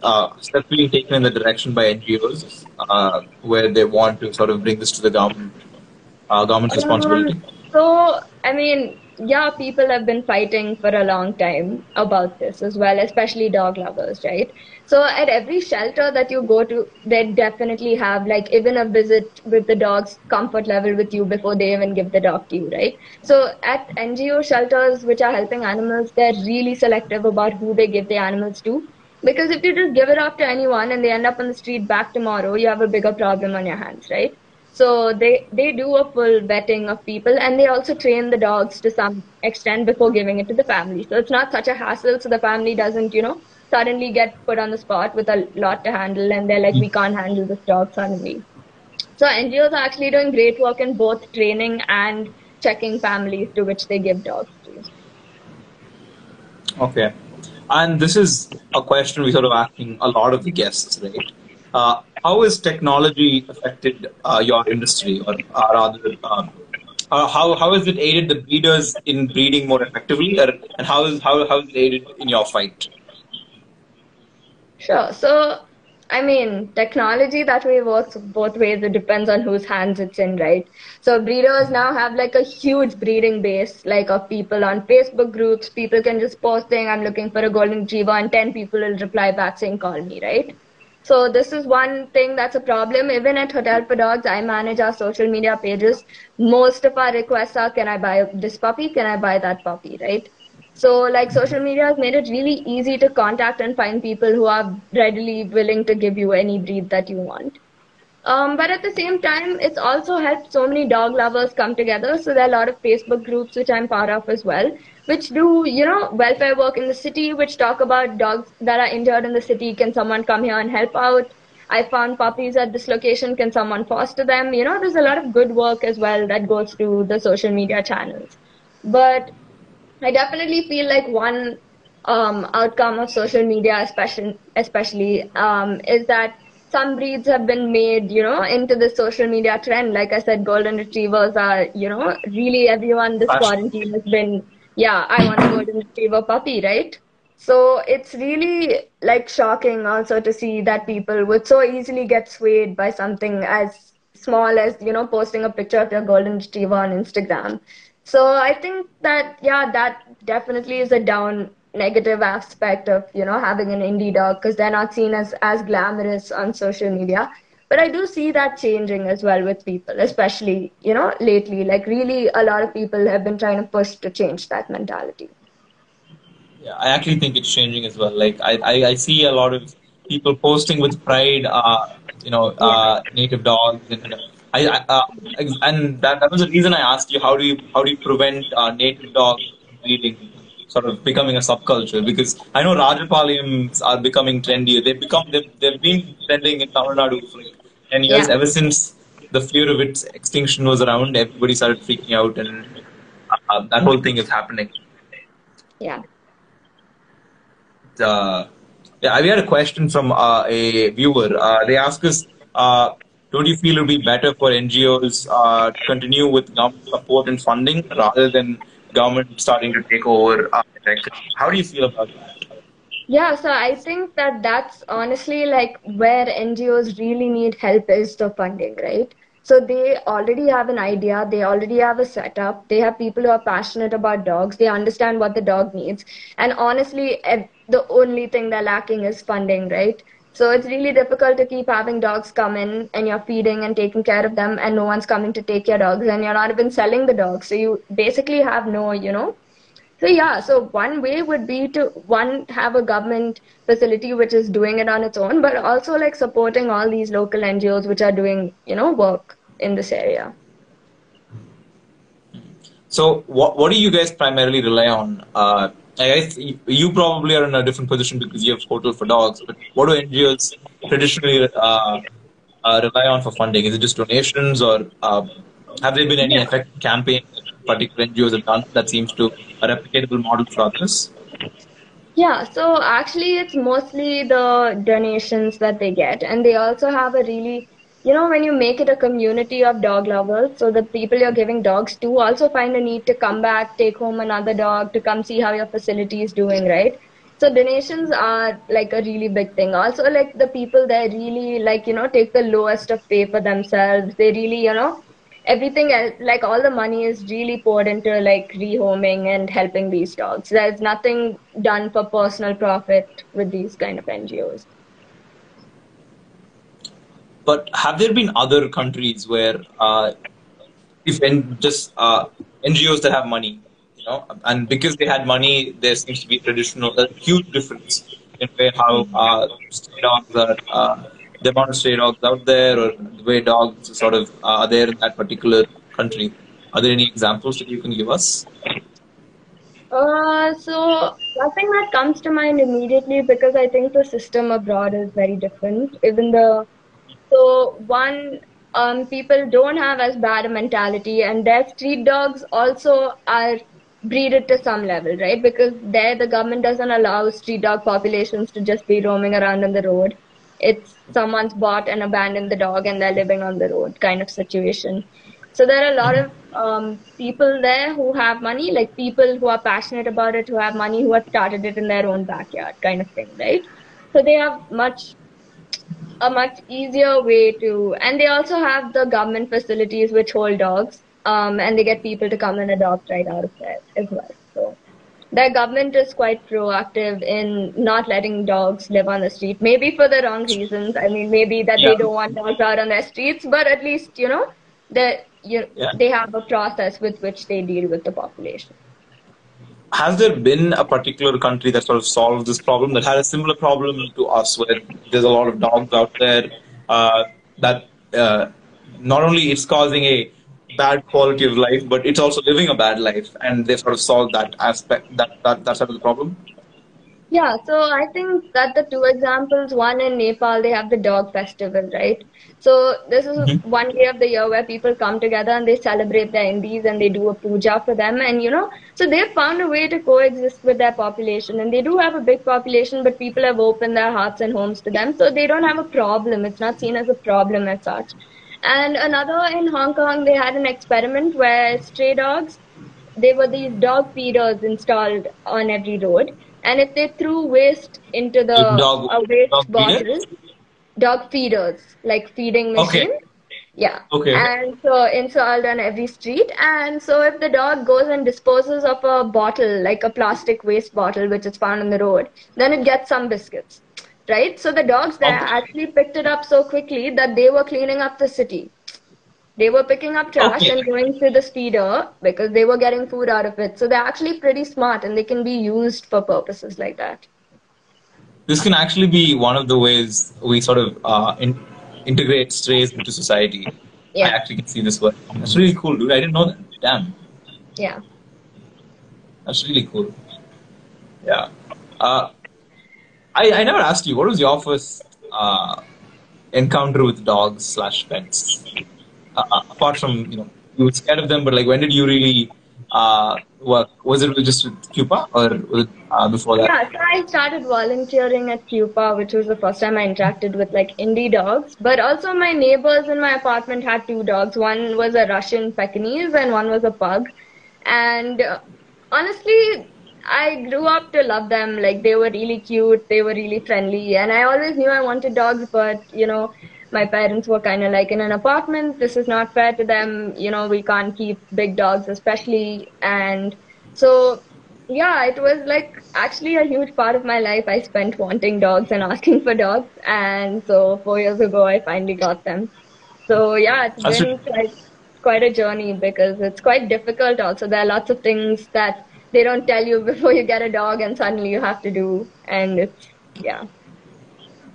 steps being taken in the direction by NGOs where they want to sort of bring this to the government responsibility? So, I mean, people have been fighting for a long time about this as well, especially dog lovers, right? So at every shelter that you go to, they definitely have like even a visit with the dog's comfort level with you before they even give the dog to you, right? So at NGO shelters which are helping animals, they're really selective about who they give the animals to. Because if you just give it off to anyone and they end up on the street back tomorrow, you have a bigger problem on your hands, right? So they do a full vetting of people, and they also train the dogs to some extent before giving it to the family. So it's not such a hassle, so the family doesn't, you know, suddenly get put on the spot with a lot to handle, and they're like, we can't handle this dog suddenly. So NGOs are actually doing great work in both training and checking families to which they give dogs to. Okay. And this is a question we're sort of asking a lot of the guests, right? How has technology affected your industry, or rather, how has it aided the breeders in breeding more effectively, and how has it aided in your fight? Sure. So, I mean, technology that way works both ways. It depends on whose hands it's in, right? So breeders now have like a huge breeding base, like of people on Facebook groups. People can just post saying, I'm looking for a golden retriever, and 10 people will reply back saying, call me, right? So this is one thing that's a problem. Even at Hotel for Dogs, I manage our social media pages. Most of our requests are, can I buy this puppy? Can I buy that puppy, right? So like social media has made it really easy to contact and find people who are readily willing to give you any breed that you want. But at the same time, it's also helped so many dog lovers come together. So there are a lot of Facebook groups, which I'm part of as well, which do, you know, welfare work in the city, which talk about dogs that are injured in the city. Can someone come here and help out? I found puppies at this location. Can someone foster them? You know, there's a lot of good work as well that goes through the social media channels. But I definitely feel like one outcome of social media, especially, is that some breeds have been made, you know, into the social media trend. Like I said, golden retrievers are, you know, really everyone this quarantine has been, I want a golden retriever puppy, right? So it's really like shocking also to see that people would so easily get swayed by something as small as, you know, posting a picture of your golden retriever on Instagram. So I think that, that definitely is a negative aspect of, you know, having an indie dog, because they're not seen as glamorous on social media. But I do see that changing as well with people, especially, you know, lately, like really a lot of people have been trying to push to change that mentality. Yeah, I actually think it's changing as well. Like I see a lot of people posting with pride, native dogs. And that was the reason I asked you, how do you prevent native dog breeding sort of becoming a subculture? Because I know Rajapalayams are becoming trendy. They've been trending in Tamil Nadu for 10 years. Ever since the fear of its extinction was around, everybody started freaking out, and that whole thing is happening. We had a question from a viewer. They asked us, don't you feel it would be better for NGOs to continue with government support and funding rather than government starting to take over? How do you feel about that? Yeah, so I think that's honestly like where NGOs really need help is the funding, right? So they already have an idea. They already have a setup. They have people who are passionate about dogs. They understand what the dog needs. And honestly, the only thing they're lacking is funding, right? So it's really difficult to keep having dogs come in and you're feeding and taking care of them and no one's coming to take your dogs and you're not even selling the dogs. So you basically have no, you know. So so one way would be to have a government facility which is doing it on its own, but also like supporting all these local NGOs which are doing, you know, work in this area. So what do you guys primarily rely on? I guess you probably are in a different position because you have Hotel for Dogs, but what do NGOs traditionally rely on for funding? Is it just donations, or have there been any effective campaigns that particular NGOs have done that seems to a replicatable model for others? Yeah, so actually it's mostly the donations that they get, and they also have a really, you know, when you make it a community of dog lovers, so the people you're giving dogs to also find a need to come back, take home another dog, to come see how your facility is doing, right? So donations are like a really big thing. Also, like, the people there really, like, you know, take the lowest of pay for themselves. They really, you know, everything else, like all the money is really poured into like rehoming and helping these dogs. There's nothing done for personal profit with these kind of NGOs. But have there been other countries where, NGOs that have money, you know, and because they had money, there seems to be a huge difference in how stray dogs are, the amount of stray dogs out there, or the way dogs sort of are there in that particular country? Are there any examples that you can give us? So nothing that comes to mind immediately, because I think the system abroad is very different. So one, people don't have as bad a mentality, and their street dogs also are breeded to some level, right? Because there the government doesn't allow street dog populations to just be roaming around on the road. It's someone's bought and abandoned the dog and they're living on the road kind of situation. So there are a lot of people there who have money, like people who are passionate about it, who have money, who have started it in their own backyard kind of thing, right? So they have a much easier way to, and they also have the government facilities which hold dogs, and they get people to come and adopt right out of there as well. So their government is quite proactive in not letting dogs live on the street, maybe for the wrong reasons. I mean, maybe that they don't want dogs out on their streets, but at least, you know, they have a process with which they deal with the population. Has there been a particular country that sort of solved this problem, that had a similar problem to us, where there's a lot of dogs out there, that not only it's causing a bad quality of life, but it's also living a bad life, and they sort of solved that aspect, that sort of the problem? Yeah, so I think that the two examples, one in Nepal, they have the dog festival, right? So this is one day of the year where people come together and they celebrate their Indies and they do a puja for them. And, you know, so they've found a way to coexist with their population, and they do have a big population, but people have opened their hearts and homes to them. So they don't have a problem. It's not seen as a problem as such. And another in Hong Kong, they had an experiment where stray dogs, they were these dog feeders installed on every road. And if they threw waste into the waste bottles, dog feeders, like feeding machine. Okay. Yeah. Okay. And so installed on every street. And so if the dog goes and disposes of a bottle, like a plastic waste bottle, which is found on the road, then it gets some biscuits, right? So the dogs there actually picked it up so quickly that they were cleaning up the city. They were picking up trash and going through the feeder because they were getting food out of it. So they're actually pretty smart, and they can be used for purposes like that. This can actually be one of the ways we sort of integrate strays into society. Yeah. I actually can see this work. That's really cool, dude. I didn't know that. Damn. Yeah. That's really cool. Yeah. I never asked you, what was your first encounter with dogs / pets? Apart from, you know, you were scared of them, but like, when did you really work? Was it just with CUPA, or was it, before that? Yeah, so I started volunteering at CUPA, which was the first time I interacted with like indie dogs. But also my neighbors in my apartment had two dogs. One was a Russian Pekingese and one was a pug. And honestly, I grew up to love them. Like, they were really cute. They were really friendly. And I always knew I wanted dogs, but, you know, my parents were kind of like, in an apartment, this is not fair to them, you know, we can't keep big dogs especially. And so, yeah, it was like actually a huge part of my life. I spent wanting dogs and asking for dogs. And so 4 years ago, I finally got them. So yeah, it's been quite a journey, because it's quite difficult also. There are lots of things that they don't tell you before you get a dog, and suddenly you have to do. And it's, yeah.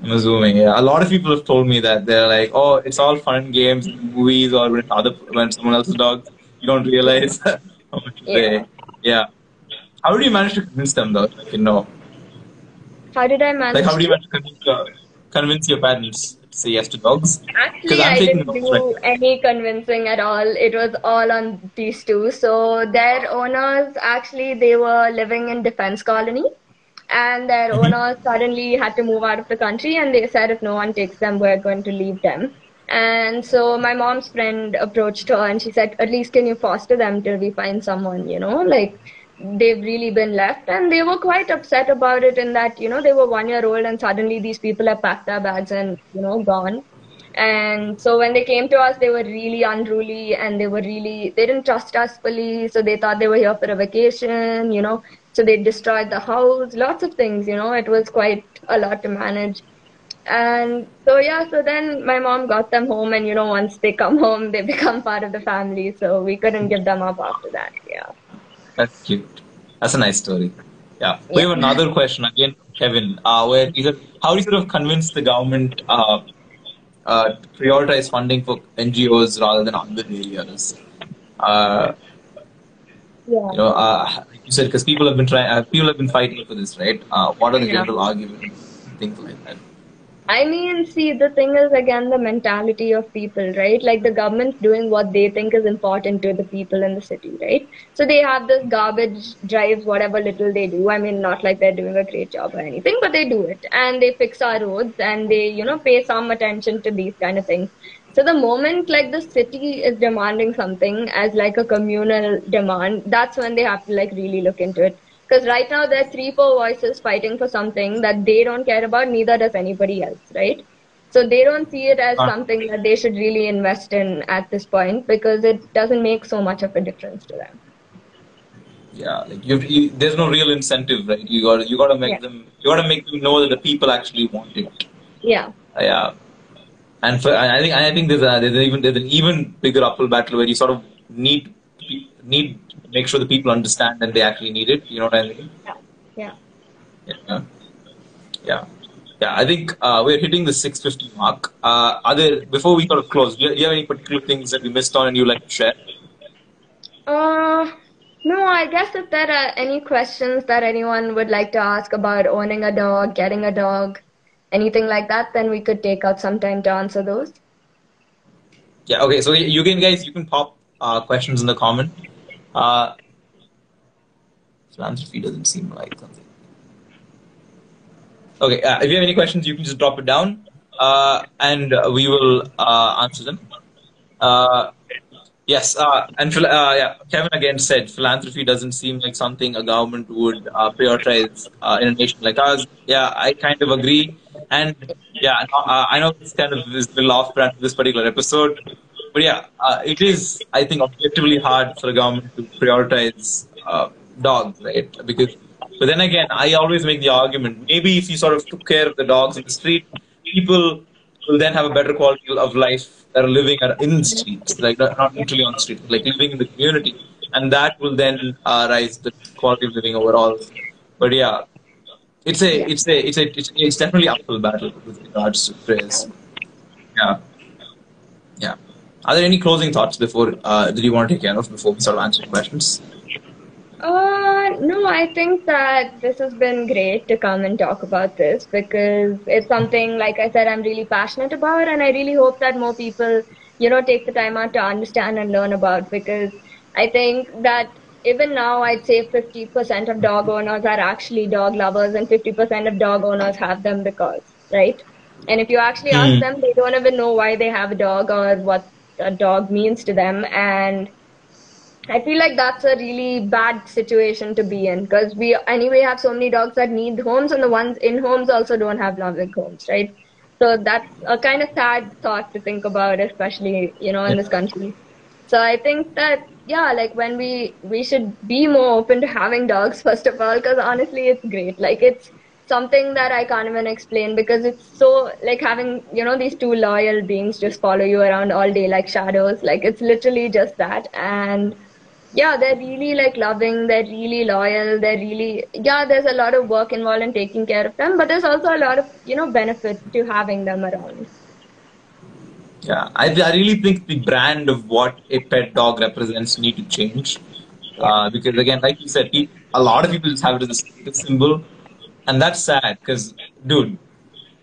I'm assuming, yeah. A lot of people have told me that. They're like, oh, it's all fun games, movies, or when someone else's dog, you don't realize how much they, yeah. How did you manage to convince them though? Like, you know. How did I manage? Like, how did you manage to convince your parents to say yes to dogs? Actually, I didn't do any convincing at all. It was all on these two. So their owners, actually, they were living in defense colony. And their owners suddenly had to move out of the country, and they said if no one takes them, we're going to leave them. And so my mom's friend approached her, and she said, at least can you foster them till we find someone, you know, like they've really been left. And they were quite upset about it in that, you know, they were 1-year-old and suddenly these people have packed their bags and, you know, gone. And so when they came to us, they were really unruly, and they were really, they didn't trust us fully. So they thought they were here for a vacation, you know. So they destroyed the house, lots of things, you know, it was quite a lot to manage. And so, yeah, so then my mom got them home, and, you know, once they come home, they become part of the family. So we couldn't give them up after that. Yeah. That's cute. That's a nice story. Yeah. We have another question again, Kevin, where either, how do you sort of convince the government to prioritize funding for NGOs rather than other areas? Yeah. You know, you said because people have been trying, people have been fighting for this, right? What are the general arguments, things like that? I mean, see, the thing is again the mentality of people, right? Like the government's doing what they think is important to the people in the city, right? So they have this garbage drives, whatever little they do. I mean, not like they're doing a great job or anything, but they do it, and they fix our roads, and they, you know, pay some attention to these kind of things. So the moment like the city is demanding something as like a communal demand, that's when they have to like really look into it. Because right now there are 3-4 voices fighting for something that they don't care about, neither does anybody else, right? So they don't see it as something that they should really invest in at this point, because it doesn't make so much of a difference to them. Yeah, like you, there's no real incentive, right? You gotta make them, you gotta make them know that the people actually want it. Yeah. Yeah. And for, I think there's an even bigger uphill battle where you sort of need to make sure the people understand that they actually need it. You know what I mean? Yeah. Yeah. Yeah. Yeah. I think we're hitting the 6:50 mark. Before we sort of close, do you have any particular things that we missed on and you'd like to share? No, I guess if there are any questions that anyone would like to ask about owning a dog, getting a dog, anything like that, then we could take out some time to answer those. Yeah, okay. So you can, guys, you can pop questions in the comment. Philanthropy doesn't seem like something. Okay, if you have any questions, you can just drop it down and we will answer them. Yes, and yeah, Kevin again said, philanthropy doesn't seem like something a government would prioritize in a nation like ours. Yeah, I kind of agree. And yeah, I know this kind of is a little off-brand for this particular episode. But yeah, it is, I think, objectively hard for a government to prioritize dogs, right? Because, but then again, I always make the argument, maybe if you sort of took care of the dogs in the street, people will then have a better quality of life. That are living in the streets, like not literally on the street, like living in the community, and that will then rise the quality of living overall. But yeah, it's definitely uphill battle with regards to prayers. Yeah, yeah. Are there any closing thoughts before that you want to take care of before we start answering questions? No, I think that this has been great to come and talk about this, because it's something, like I said, I'm really passionate about, and I really hope that more people, you know, take the time out to understand and learn about, because I think that even now I'd say 50% of dog owners are actually dog lovers, and 50% of dog owners have them because, right? And if you actually ask them, they don't even know why they have a dog or what a dog means to them. And I feel like that's a really bad situation to be in, because we anyway have so many dogs that need homes, and the ones in homes also don't have loving homes, right? So that's a kind of sad thought to think about, especially, you know, in this country. So I think that, yeah, like when we should be more open to having dogs, first of all, because honestly, it's great. Like it's something that I can't even explain, because it's so like having, you know, these two loyal beings just follow you around all day like shadows. Like it's literally just that. And yeah, they're really like loving, they're really loyal, they're really, yeah, there's a lot of work involved in taking care of them, but there's also a lot of, you know, benefit to having them around. Yeah, I really think the brand of what a pet dog represents need to change. because again, like you said, a lot of people just have it as a symbol, and that's sad because, dude,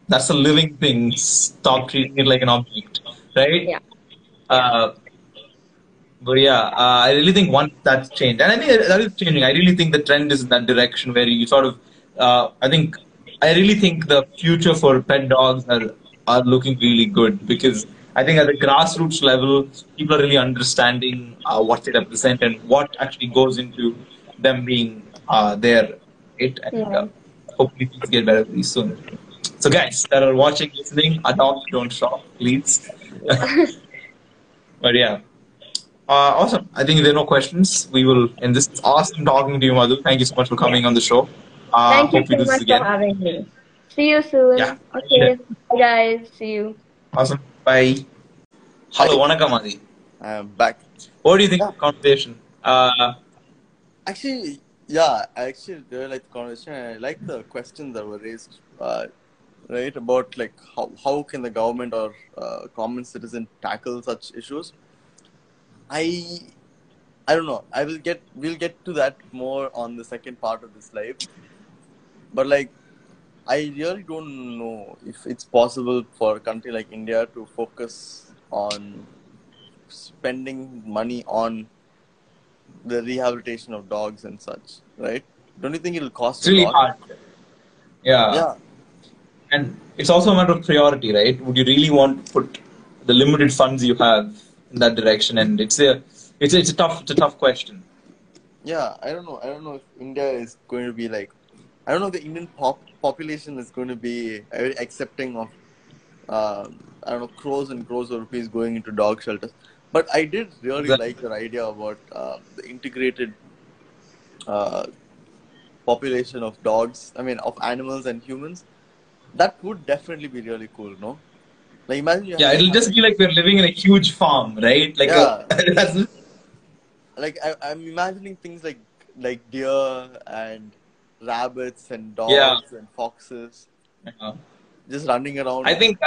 that's a living thing. Stop treating it like an object, right? Yeah. But yeah, I really think once that's changed, and I think that is changing. I really think the trend is in that direction where you sort of, I really think the future for pet dogs are looking really good, because I think at the grassroots level, people are really understanding what they represent and what actually goes into them being there. Hopefully things get better pretty soon. So guys that are watching, listening, adopt, don't shop, please. But yeah, awesome. I think if there are no questions, we will end this. It's awesome talking to you, Madhu. Thank you so much for coming on the show. Thank you so much for having me. See you soon. Yeah. Okay, bye guys. See you. Awesome. Bye. Hello, Vanakkam Adi. I'm back. What do you think of the conversation? Actually, yeah, I actually really like the conversation. I like the questions that were raised, right, about like how can the government or common citizen tackle such issues. I don't know. We'll get to that more on the second part of this live. But like, I really don't know if it's possible for a country like India to focus on spending money on the rehabilitation of dogs and such, right? Don't you think it'll cost a lot? It's really hard. Yeah. Yeah. And it's also a matter of priority, right? Would you really want to put the limited funds you have in that direction? And it's a tough question. Yeah, I don't know if India is going to be like, I don't know if the Indian population is going to be accepting of, I don't know, crores and crores of rupees going into dog shelters. But I did really like your idea about the integrated population of dogs, I mean, of animals and humans. That would definitely be really cool, no? Like, imagine you it'll just be like we're living in a huge farm, right? Like, like I'm imagining things like deer and rabbits and dogs and foxes just running around. I think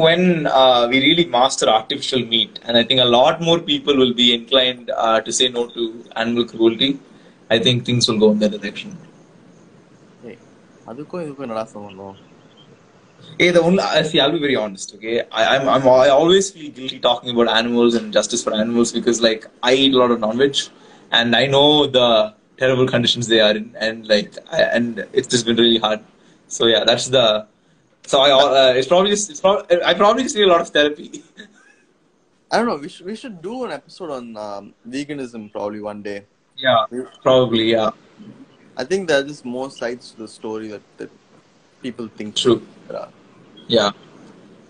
when we really master artificial meat, and I think a lot more people will be inclined to say no to animal cruelty. I think things will go in that direction. Hey, I'll be very honest, okay? I always feel guilty talking about animals and justice for animals, because like I eat a lot of non-veg, and I know the terrible conditions they are in, and and it's just been really hard. So yeah, I probably just need a lot of therapy. I don't know. We should do an episode on veganism probably one day. Yeah, probably. Yeah. I think there are just more sides to the story that people think. True. Yeah,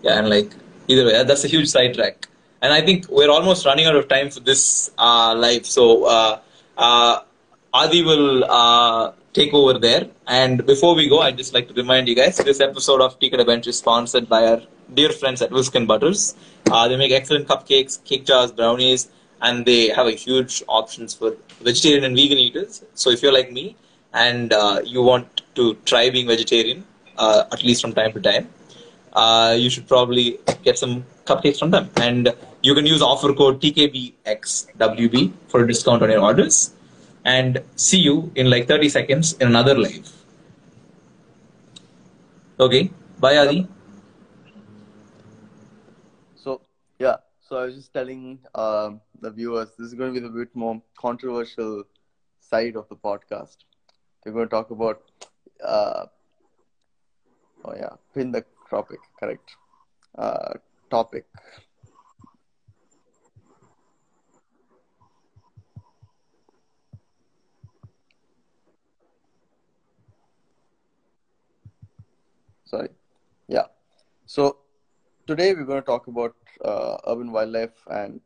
and like either way, that's a huge sidetrack. And I think we're almost running out of time for this live. So. Adi will take over there. And before we go, I'd just like to remind you guys, this episode of Teakara Bench is sponsored by our dear friends at Whisk and Butters. They make excellent cupcakes, cake jars, brownies, and they have a huge options for vegetarian and vegan eaters. So if you're like me and you want to try being vegetarian, at least from time to time, you should probably get some cupcakes from them. And you can use offer code TKBXWB for a discount on your orders. And see you in like 30 seconds in another live. Okay. Bye, Adi. So I was just telling the viewers, this is going to be the bit more controversial side of the podcast. We're going to talk about, pin the topic, correct. Topic. Sorry. Yeah. So today we're going to talk about urban wildlife and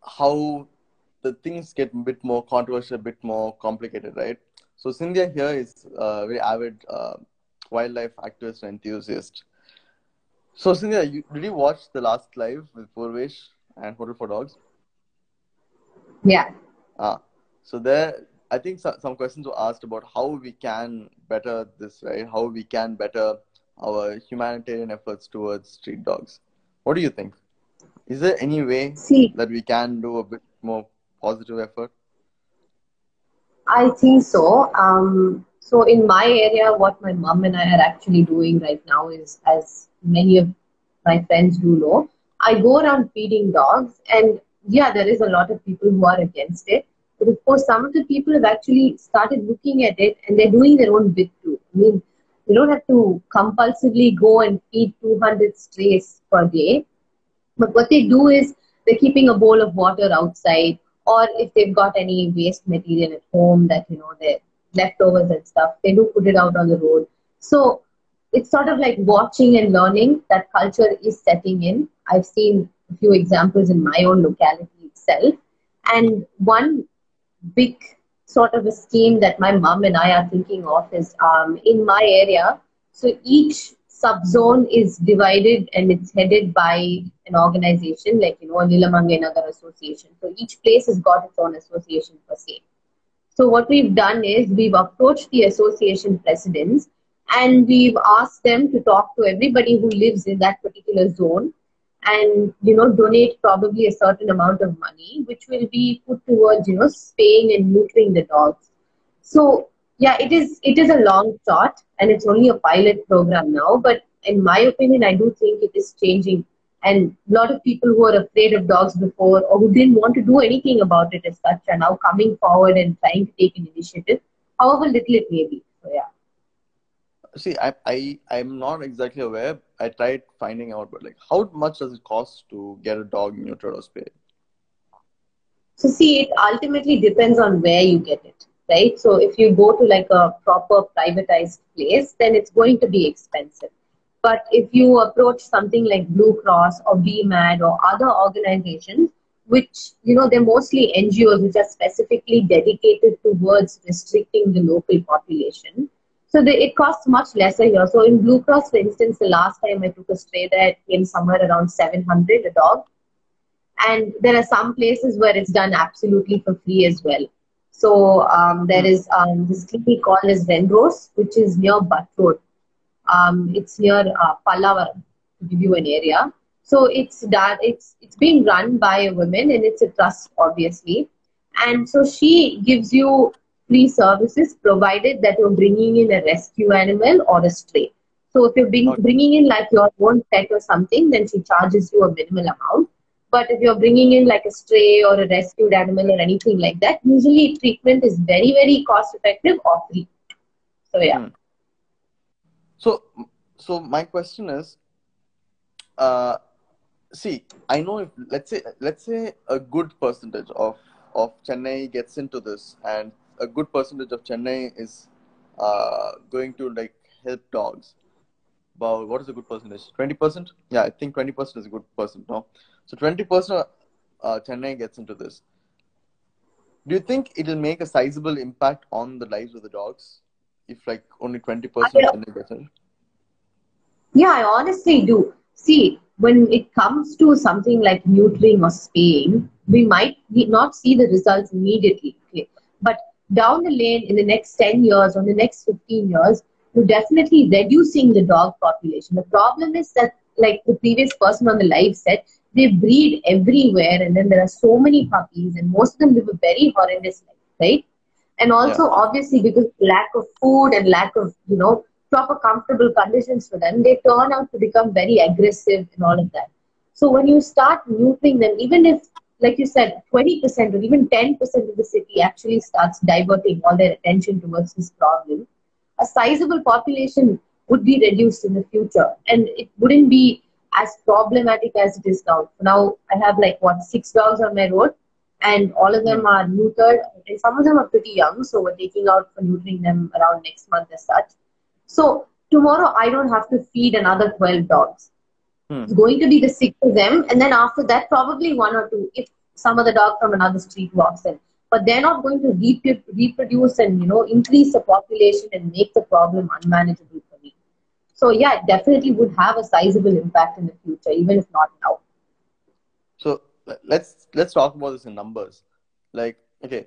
how the things get a bit more controversial, a bit more complicated, right? So Cynthia here is a very avid wildlife activist and enthusiast. So Cynthia, did you watch the last live with Purvesh and Hotel for Dogs? Yeah. So there... I think some questions were asked about how we can better this, right? How we can better our humanitarian efforts towards street dogs. What do you think? Is there any way that we can do a bit more positive effort? I think so. So in my area, what my mom and I are actually doing right now is, as many of my friends do know, I go around feeding dogs, and yeah, there is a lot of people who are against it. But of course, some of the people have actually started looking at it and they're doing their own bit too. I mean, you don't have to compulsively go and feed 200 strays per day. But what they do is they're keeping a bowl of water outside, or if they've got any waste material at home that, you know, they're leftovers and stuff, they do put it out on the road. So it's sort of like watching and learning. That culture is setting in. I've seen a few examples in my own locality itself. And one big sort of a scheme that my mom and I are thinking of is in my area. So each subzone is divided and it's headed by an organization like, you know, Lilamangainagar association. So each place has got its own association per se. So what we've done is we've approached the association presidents and we've asked them to talk to everybody who lives in that particular zone and, you know, donate probably a certain amount of money, which will be put towards, you know, spaying and neutering the dogs. So yeah, it is a long shot and it's only a pilot program now, but in my opinion, I do think it is changing. And a lot of people who are afraid of dogs before or who didn't want to do anything about it as such are now coming forward and trying to take an initiative, however little it may be. So yeah. See, I'm not exactly aware. I tried finding out, but like, how much does it cost to get a dog neutered or spayed? So see, it ultimately depends on where you get it, right? So if you go to like a proper privatized place, then it's going to be expensive. But if you approach something like Blue Cross or b Mad or other organizations, which, you know, they're mostly NGOs which are specifically dedicated towards restricting the local population. So it costs much lesser here. So in Blue Cross, for instance, the last time I took a stray there, it came somewhere around 700 a dog. And there are some places where it's done absolutely for free as well. So there is this clinic called as Venrose, which is near Bat Road. It's near Pallavar, to give you an area. So it's being run by a woman and it's a trust, obviously. And so she gives you free services provided that you're bringing in a rescue animal or a stray. So if you're bringing in like your own pet or something, then she charges you a minimal amount. But if you're bringing in like a stray or a rescued animal or anything like that, usually treatment is very, very cost effective or free. So yeah. So my question is, see, I know if let's say a good percentage of Chennai gets into this, and a good percentage of Chennai is going to like help dogs. But what is a good percentage? 20%? Yeah, I think 20% is a good percent. No, so 20% Chennai gets into this. Do you think it'll make a sizable impact on the lives of the dogs? If like only 20%. Yeah, I honestly do. See, when it comes to something like neutering or spaying, we might not see the results immediately. Okay? But down the lane, in the next 10 years or the next 15 years, you're definitely reducing the dog population. The problem is that, like the previous person on the live said, they breed everywhere and then there are so many puppies and most of them live a very horrendous life, right? And also, obviously, because lack of food and lack of, you know, proper comfortable conditions for them, they turn out to become very aggressive and all of that. So when you start neutering them, even if, like you said, 20% or even 10% of the city actually starts diverting all their attention towards this problem, a sizable population would be reduced in the future. And it wouldn't be as problematic as it is now. Now, I have like, what, 6 dogs on my road? And all of them are neutered. Some of them are pretty young, so we're taking out for neutering them around next month as such. So tomorrow I don't have to feed another 12 dogs. It's going to be the 6 of them. And then after that, probably 1 or 2 if some other dog from another street walks in. But they're not going to reproduce and, you know, increase the population and make the problem unmanageable for me. So yeah, it definitely would have a sizable impact in the future, even if not now. So let's talk about this in numbers. Like, okay,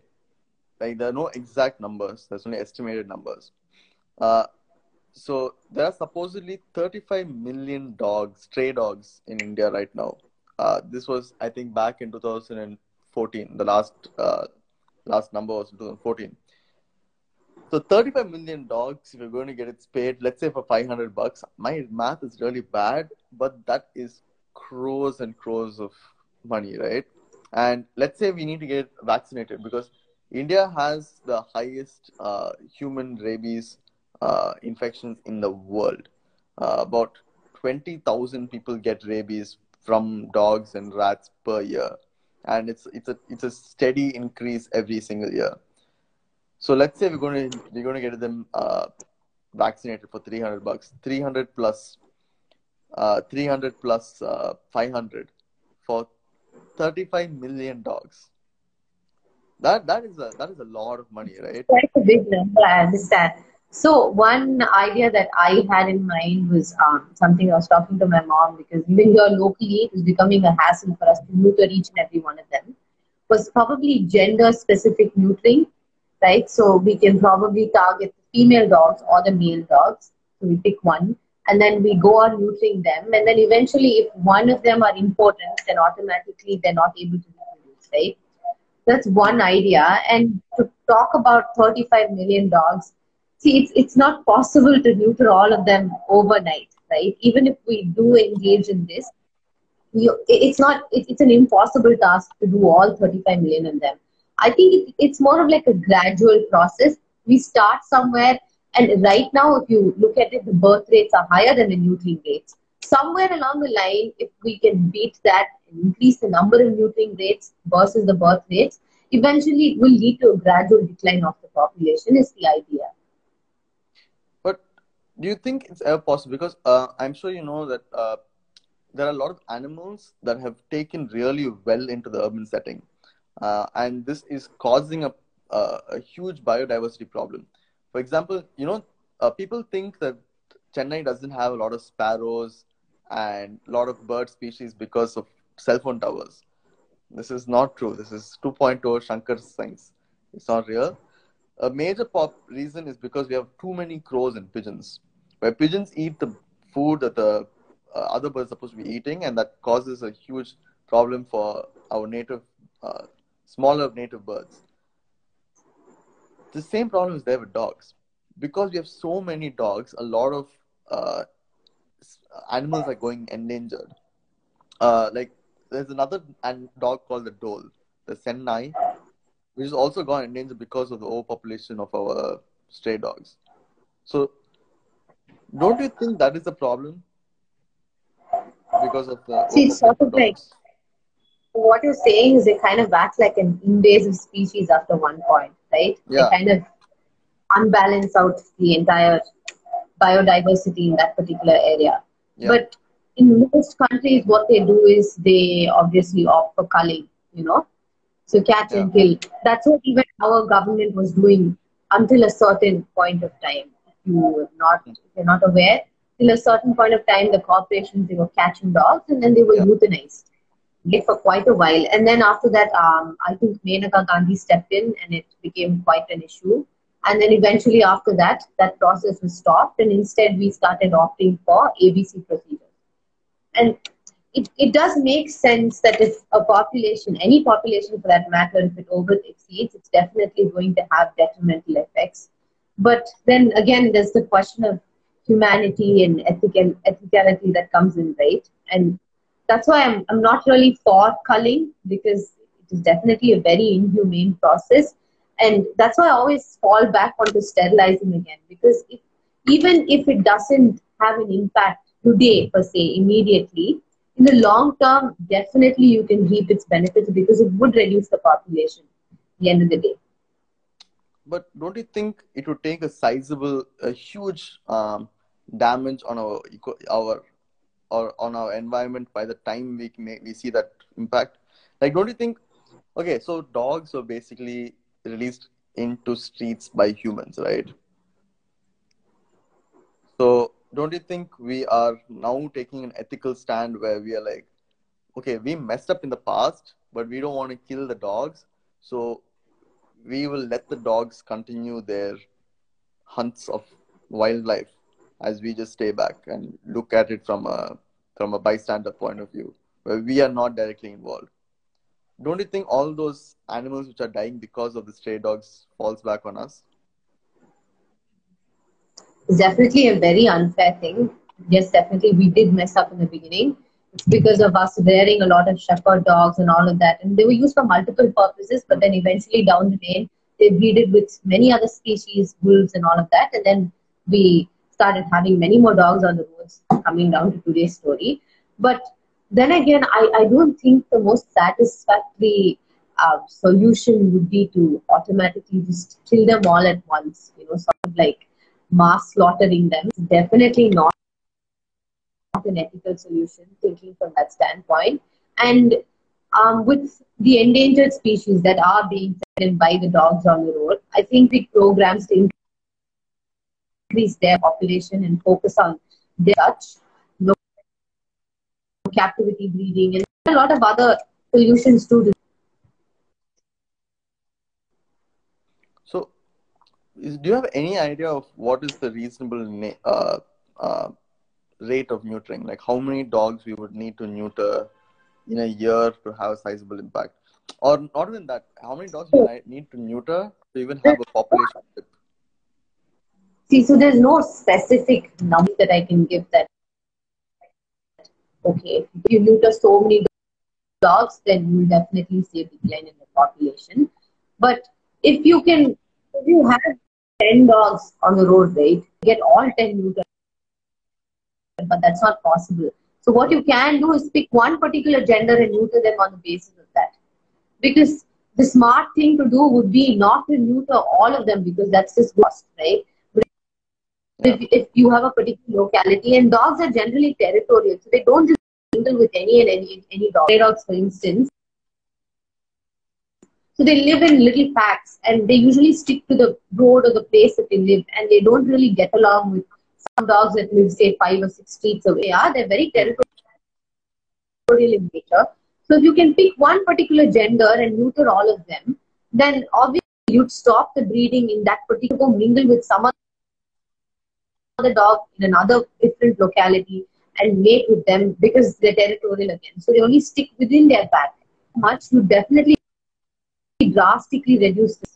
like there are no exact numbers. There's only estimated numbers. So there are supposedly 35 million dogs, stray dogs in India right now. This was, I think, back in 2014. The last number was 2014. So 35 million dogs, if you're going to get it spayed, let's say for $500. My math is really bad, but that is crores and crores of money, right? And let's say we need to get vaccinated because India has the highest human rabies infections in the world. About 20,000 people get rabies from dogs and rats per year, and it's a steady increase every single year. So let's say we're going to get them vaccinated for $300, 300 plus 500 for 35 million dogs. That is a lot of money, right? That's a big number. I understand. So one idea that I had in mind was something I was talking to my mom, because even here locally it is becoming a hassle for us to neuter each and every one of them. Was probably gender-specific neutering, right? So we can probably target the female dogs or the male dogs. So we pick one, and then we go on neutering them, and then eventually, if one of them are important, then automatically they're not able to reproduce, right? That's one idea. And to talk about 35 million dogs. See, it's not possible to neuter all of them overnight, right? Even if we do engage in this, it's an impossible task to do all 35 million of them. I think it's more of like a gradual process. We start somewhere, and right now, if you look at it, the birth rates are higher than the neutering rates. Somewhere along the line, if we can beat that and increase the number of neutering rates versus the birth rates, eventually it will lead to a gradual decline of the population is the idea. Do you think it's ever possible? Because I'm sure you know that there are a lot of animals that have taken really well into the urban setting. And this is causing a huge biodiversity problem. For example, people think that Chennai doesn't have a lot of sparrows and a lot of bird species because of cell phone towers. This is not true. This is 2.0 Shankar science. It's not real. A major reason is because we have too many crows and pigeons, where pigeons eat the food that the other birds are supposed to be eating, and that causes a huge problem for our native, smaller native birds. The same problem is there with dogs. Because we have so many dogs, a lot of animals are going endangered. Like there's another dog called the dhol, the Senai, which has also gone endangered because of the overpopulation of our stray dogs. So, don't you think that is the problem? Because of the... See, it's sort of like, what you're saying is they kind of act like an invasive species after one point, right? Yeah. They kind of unbalance out the entire biodiversity in that particular area. Yeah. But in most countries, what they do is they obviously opt for culling, So catch and kill. That's what even our government was doing until a certain point of time. If you're not aware, till a certain point of time, the corporations, they were catching dogs and then they were euthanized for quite a while. And then after that, I think Menaka Gandhi stepped in and it became quite an issue. And then eventually after that, that process was stopped. And instead, we started opting for ABC procedures. And it does make sense that if a population, any population for that matter, if it over-exceeds, it's definitely going to have detrimental effects. But then again, there's the question of humanity and ethicality that comes in, right? And that's why I'm not really for culling, because it is definitely a very inhumane process. And that's why I always fall back onto sterilizing again, because even if it doesn't have an impact today, per se, immediately, in the long term, definitely you can reap its benefits because it would reduce the population at the end of the day. But don't you think it would take a huge damage on our environment by the time we see that impact? Like, don't you think? Okay, so dogs were basically released into streets by humans, right? So, don't you think we are now taking an ethical stand where we are like, okay, we messed up in the past, but we don't want to kill the dogs. So we will let the dogs continue their hunts of wildlife as we just stay back and look at it from a bystander point of view where we are not directly involved. Don't you think all those animals which are dying because of the stray dogs falls back on us? It's definitely a very unfair thing. Yes, definitely we did mess up in the beginning. It's because of us rearing a lot of shepherd dogs and all of that. And they were used for multiple purposes, but then eventually down the lane, they breeded with many other species, wolves and all of that. And then we started having many more dogs on the roads, coming down to today's story. But then again, I don't think the most satisfactory solution would be to automatically just kill them all at once, you know, sort of like mass slaughtering them. It's definitely not an ethical solution, thinking from that standpoint. And with the endangered species that are being threatened by the dogs on the road, I think the programs to increase their population and focus on their touch, no captivity breeding, and a lot of other solutions to this. So, do you have any idea of what is the reasonable rate of neutering, like how many dogs we would need to neuter in a year to have a sizable impact? Or not even that, how many dogs do you need to neuter to even have a population? See, so there's no specific number that I can give that, okay, if you neuter so many dogs, then you will definitely see a decline in the population. But if you can, if you have 10 dogs on the road, right, get all 10 neutered. But that's not possible. So what you can do is pick one particular gender and neuter them on the basis of that. Because the smart thing to do would be not to neuter all of them, because that's just cost, right? But if you have a particular locality, and dogs are generally territorial, so they don't just mingle with any and any dog. Stray dogs, for instance. So they live in little packs, and they usually stick to the road or the place that they live, and they don't really get along with some dogs that live, say, 5 or 6 streets away. They're very territorial in nature. So if you can pick one particular gender and neuter all of them, then obviously you'd stop the breeding in that particular, mingle with some other dog in another different locality and mate with them, because they're territorial again. So they only stick within their pack. Much, you definitely drastically reduce this.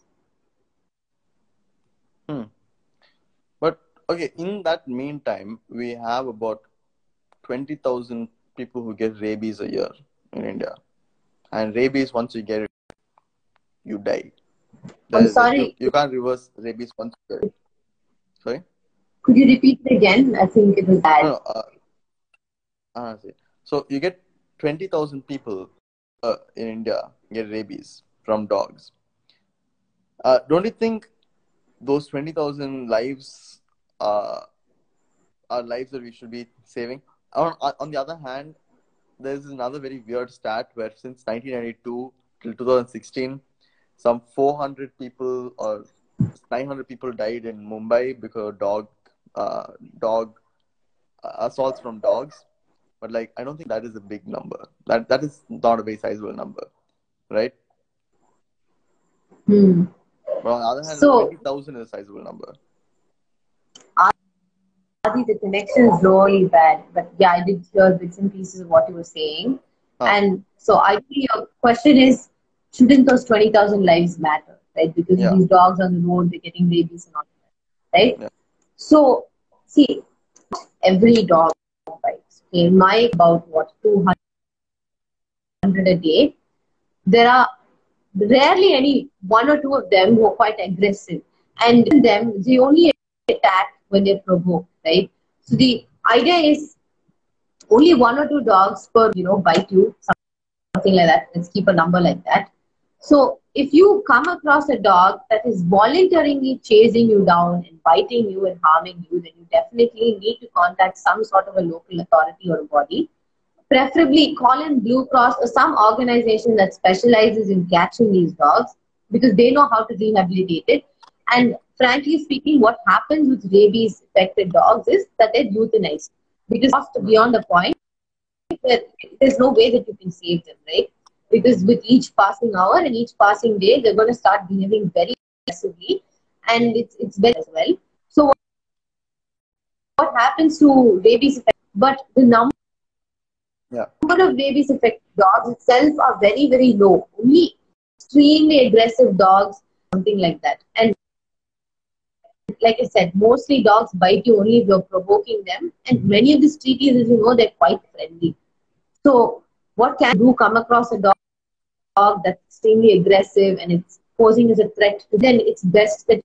Okay, in that meantime, we have about 20,000 people who get rabies a year in India. And rabies, once you get it, you die. I'm sorry. You can't reverse rabies once you get it. Sorry? Could you repeat it again? I think it was bad. No, so you get 20,000 people in India get rabies from dogs. Don't you think those 20,000 lives are lives that we should be saving? On the other hand, there's another very weird stat where since 1992 till 2016, some 400 people or 900 people died in Mumbai because of assaults from dogs. But like, I don't think that is a big number. That is not a very sizable number, right? But on the other hand, 20,000 is a sizable number. The connection is really bad, but yeah, I did hear bits and pieces of what you were saying. And so I think your question is, shouldn't those 20,000 lives matter, right? Because these dogs on the road, they're getting rabies and all that, right? So, see, every dog bites. Okay, my about what, 200 a day. There are rarely any, 1 or 2 of them who are quite aggressive, and in them, they only attack when they're provoked, right? So the idea is only 1 or 2 dogs per, you know, bite you, something like that. Let's keep a number like that. So if you come across a dog that is voluntarily chasing you down and biting you and harming you, then you definitely need to contact some sort of a local authority or a body. Preferably call in Blue Cross or some organization that specializes in catching these dogs, because they know how to rehabilitate it. And frankly speaking, what happens with rabies affected dogs is that they're euthanized, because it's beyond the point that there's no way that you can save them, right? Because with each passing hour and each passing day, they're going to start behaving very aggressively, and it's bad as well. So what happens to rabies affected? But the number Yeah. Number of babies affected dogs itself are very, very low. Only extremely aggressive dogs, something like that. And like I said, mostly dogs bite you only if you're provoking them. And many of these treaties, as you know, they're quite friendly. So what can you do? Come across a dog that's extremely aggressive and it's posing as a threat, then it's best that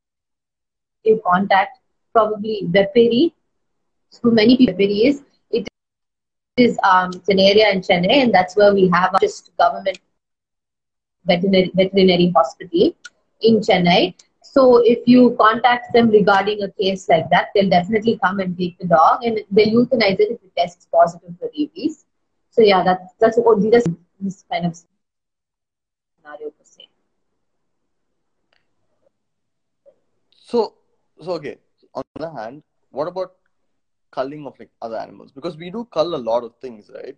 you contact probably Veperi. So many people, Veperi is, it is an area in Chennai, and that's where we have just government veterinary hospital in Chennai. So if you contact them regarding a case like that, they'll definitely come and take the dog, and they'll euthanize it if it tests positive for rabies. So yeah, that's what this kind of scenario per se. So okay, on the other hand, what about culling of like other animals? Because we do cull a lot of things, right?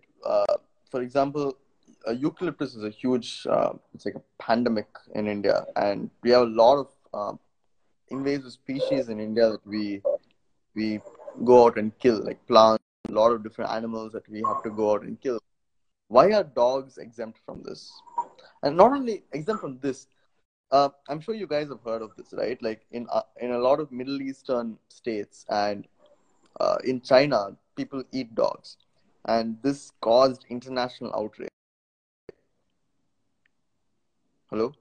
For example, eucalyptus is a huge, it's like a pandemic in India, and we have a lot of invasive species in India that we go out and kill, like plants, a lot of different animals that we have to go out and kill. Why are dogs exempt from this? And not only exempt from this, I'm sure you guys have heard of this, right? Like in a lot of Middle Eastern states and in China, people eat dogs, and this caused international outrage. Hello?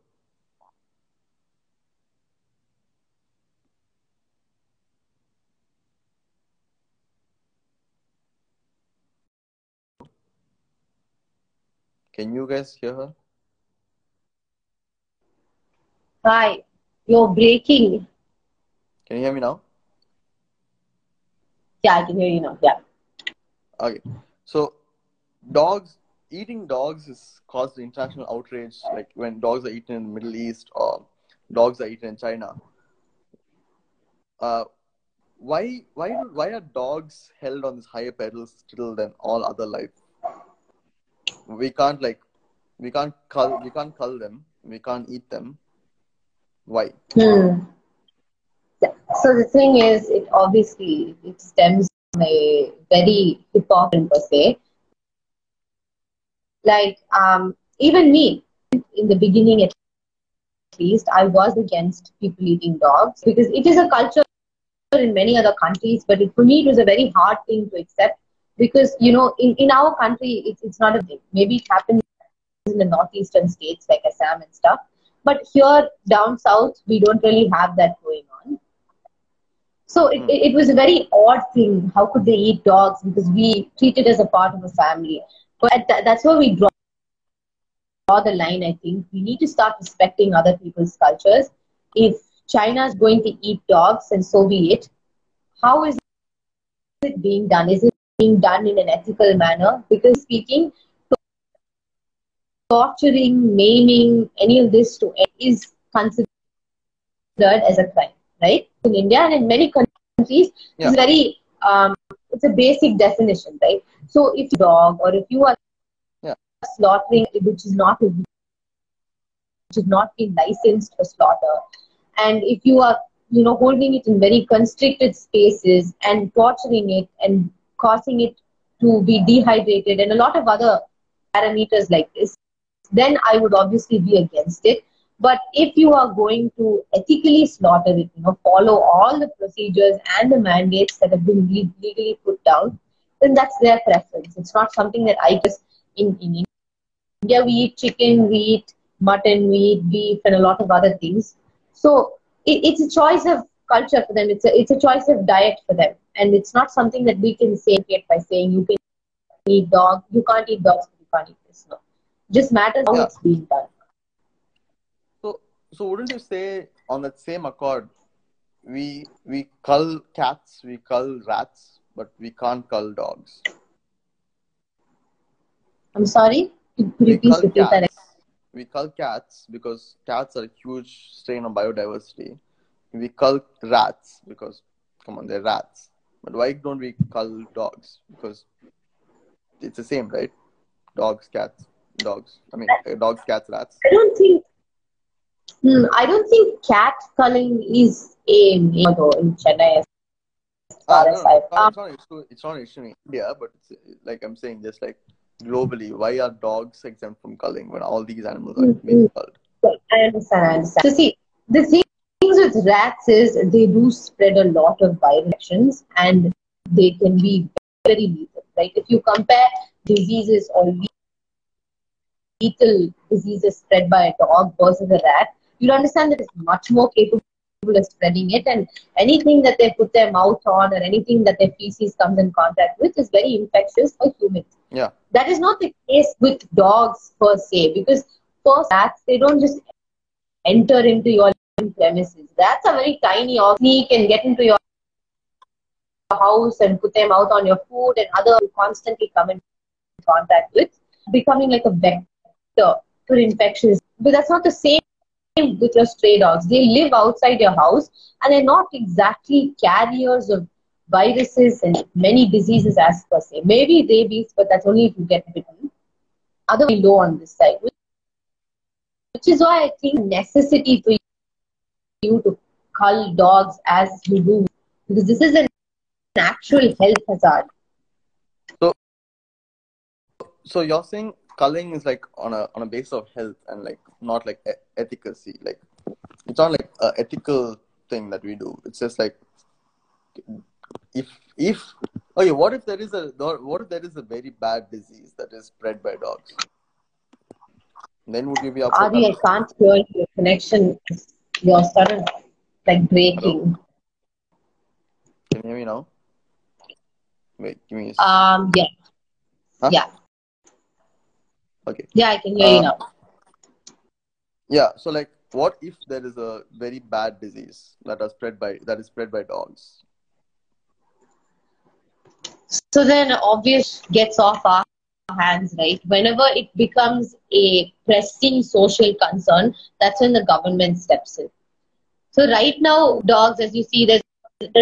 Can you guys hear her? Hi, you're breaking. Can you hear me now? Yeah, I can hear you now. Yeah. Okay. So, eating dogs has caused international outrage, like when dogs are eaten in the Middle East or dogs are eaten in China. Why are dogs held on this higher pedestal than all other life? We can't cull them. We can't eat them. Why? Yeah. So the thing is, it obviously stems from a very hypocrisy per se. Like even me, in the beginning at least, I was against people eating dogs because it is a culture in many other countries. But for me, it was a very hard thing to accept. Because, you know, in our country, it's not a thing. Maybe it happens in the northeastern states like Assam and stuff. But here down south, we don't really have that going on. So it was a very odd thing. How could they eat dogs? Because we treat it as a part of a family. But that's where we draw the line, I think. We need to start respecting other people's cultures. If China is going to eat dogs, and so be it, how is it being done? Is it being done in an ethical manner? Because speaking, torturing, maiming, any of this to end is considered as a crime, right? In India and in many countries, yeah. It's very, it's a basic definition, right? So if dog or if you are slaughtering, which is not been licensed for slaughter, and if you are, you know, holding it in very constricted spaces and torturing it and causing it to be dehydrated and a lot of other parameters like this, then I would obviously be against it. But if you are going to ethically slaughter it, you know, follow all the procedures and the mandates that have been legally put down, then that's their preference. It's not something that I just, in India, we eat chicken, we eat mutton, we eat beef and a lot of other things. So it's a choice of culture for them. It's a choice of diet for them. And it's not something that we can say it by saying you can eat dogs, you can't eat dogs, you can't eat this. No, just matters how it's being done. So wouldn't you say on that same accord, we cull cats, we cull rats, but we can't cull dogs? I'm sorry. Could you please repeat that? We cull cats because cats are a huge strain on biodiversity. We cull rats because, come on, they're rats. But why don't we cull dogs? Because it's the same, right? Dogs, cats, dogs. I mean, dogs, cats, rats. I don't think cat culling is a major though in Chennai. As far as it's not an issue in India, but it's, like I'm saying, just like globally, why are dogs exempt from culling when all these animals are being culled? I understand. So see, the things with rats is they do spread a lot of viruses and they can be very lethal, right? If you compare diseases or lethal diseases spread by a dog versus a rat, you'll understand that it's much more capable of spreading it, and anything that they put their mouth on or anything that their feces comes in contact with is very infectious for humans. Yeah. That is not the case with dogs per se, because for rats, they don't just enter into your premises. Rats are very tiny, or sneak and get into your house and put their mouth on your food and other constantly come in contact with, becoming like a vector for infections. But that's not the same with your stray dogs. They live outside your house and they're not exactly carriers of viruses and many diseases as per se. Maybe rabies, but that's only if you get bitten. Otherwise, low on this side, which is why I think necessity for you to cull dogs as you do, because this is an actual health hazard. So you're saying culling is like on a basis of health and like not like efficacy. Like it's not like an ethical thing that we do. It's just like if what if there is a very bad disease that is spread by dogs? Then would you be upset? Adi, I can't hear your connection. You're sudden like breaking. Can you hear me now? Wait, give me a second. Yeah. Huh? Yeah. Okay. Yeah, I can hear you now. Yeah, so like, what if there is a very bad disease that is spread by dogs? So then, obviously, gets off our hands, right? Whenever it becomes a pressing social concern, that's when the government steps in. So right now, dogs, as you see, there's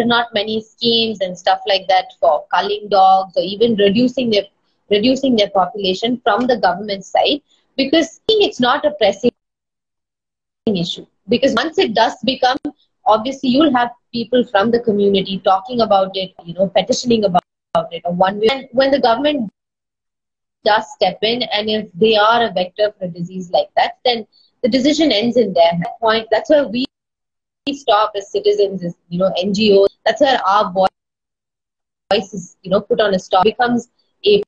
not many schemes and stuff like that for culling dogs or even reducing their population from the government side, because it's not a pressing issue. Because once it does become, obviously you'll have people from the community talking about it, petitioning about it. Or one way. And when the government does step in, and if they are a vector for a disease like that, then the decision ends in their point. That's where we stop as citizens, as NGOs. That's where our voice is, put on a stop. It becomes a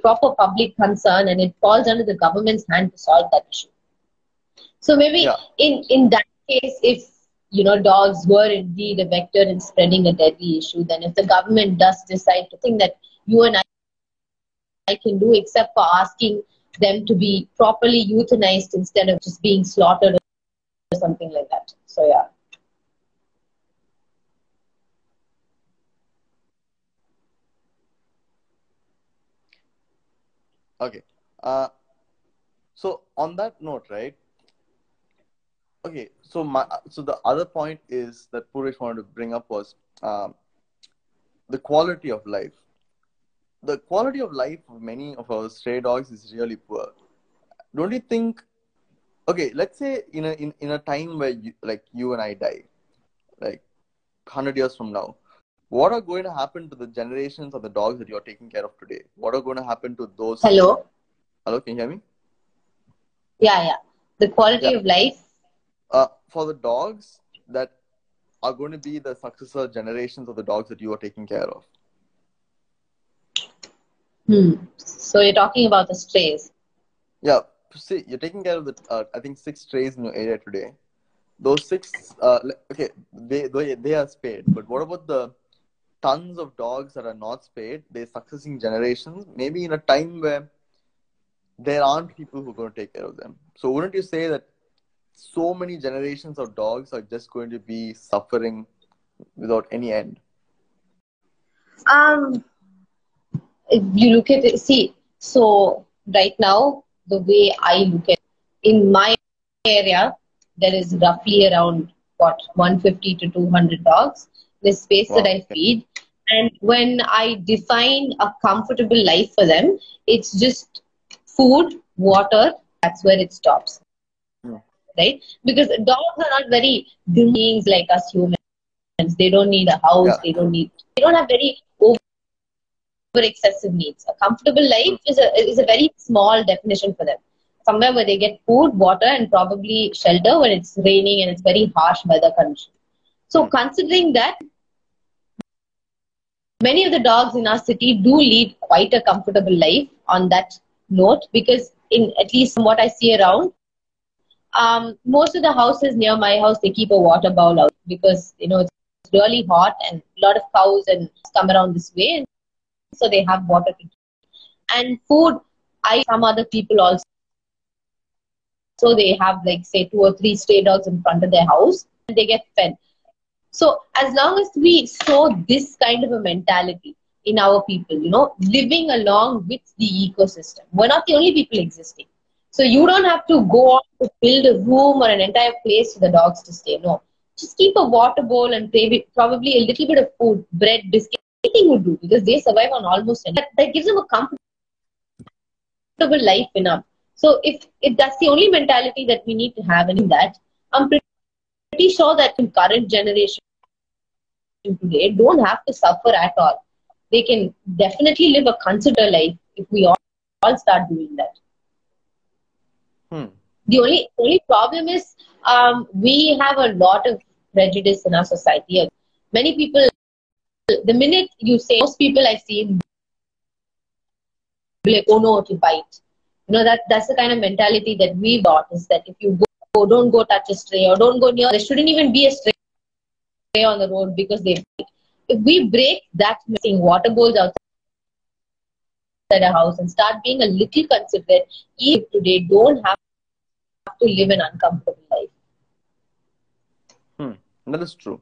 proper public concern, and it falls under the government's hand to solve that issue. So maybe in that case, if dogs were indeed a vector in spreading a deadly issue, then if the government does decide to think that you and I can do, except for asking them to be properly euthanized instead of just being slaughtered or something like that. So yeah. Okay. So on that note, right? Okay. So the other point is that Purish wanted to bring up was the quality of life. The quality of life of many of our stray dogs is really poor. Don't you think? Okay, let's say in a time where you and I die, like 100 years from now, what are going to happen to the generations of the dogs that you're taking care of today? What are going to happen to those? Hello? Hello, can you hear me? Yeah. The quality of life? For the dogs that are going to be the successor generations of the dogs that you are taking care of. So you're talking about the strays. Yeah. See, you're taking care of the, I think, 6 strays in your area today. Those 6, okay, they are spayed. But what about the tons of dogs that are not spayed, their succeeding generations, maybe in a time where there aren't people who are going to take care of them? So wouldn't you say that so many generations of dogs are just going to be suffering without any end? If you look at it, see, so right now, the way I look at it, in my area, there is roughly around, 150 to 200 dogs. The space that I feed, and when I define a comfortable life for them, it's just food, water, that's where it stops. Right? Because dogs are not very beings like us humans. They don't need a house, they don't have very for excessive needs. A comfortable life is a very small definition for them. Somewhere where they get food, water, and probably shelter when it's raining and it's very harsh weather condition. So considering that, many of the dogs in our city do lead quite a comfortable life on that note, because in at least from what I see around, most of the houses near my house, they keep a water bowl out because, you know, it's really hot and a lot of cows and come around this way, and so they have water to drink. And food, some other people also, so they have like say 2 or 3 stray dogs in front of their house and they get fed. So as long as we saw this kind of a mentality in our people, you know, living along with the ecosystem, we're not the only people existing. So you don't have to go on to build a room or an entire place for the dogs to stay. No, just keep a water bowl and probably a little bit of food, bread, biscuit, anything would do, because they survive on almost anything. That gives them a comfortable life enough. So if that's the only mentality that we need to have, and in that, I'm pretty sure that in current generation today don't have to suffer at all. They can definitely live a considerable life if we all start doing that. The only problem is we have a lot of prejudice in our society. Many people, the minute you say, most people I see, be like, oh no, to bite. You know, that's the kind of mentality that we got, is that if you go, don't go touch a stray, or don't go near, there shouldn't even be a stray on the road because they bite. If we break that, missing water bowls outside our house, and start being a little considerate, even today don't have to live an uncomfortable life. That is true.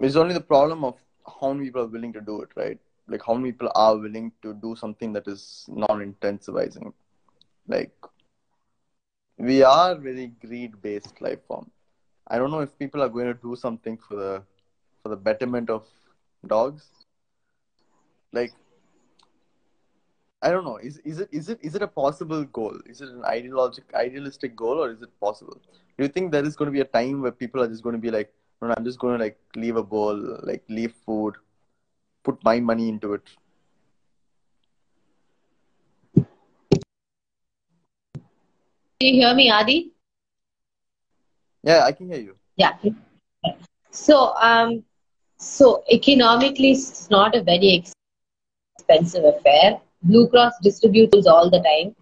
It's only the problem of how many people are willing to do it, right? Like how many people are willing to do something that is non-intensivizing. Like we are very greed-based life form. I don't know if people are going to do something for the betterment of dogs. Like I don't know. Is it a possible goal? Is it an idealistic goal, or is it possible? Do you think there is going to be a time where people are just going to be like, no, I'm just going to like leave a bowl, like leave food, put my money into it? Do you hear me, Adi? Yeah, I can hear you. Yeah. So, so economically, it's not a very expensive affair. Blue Cross distributes all the time.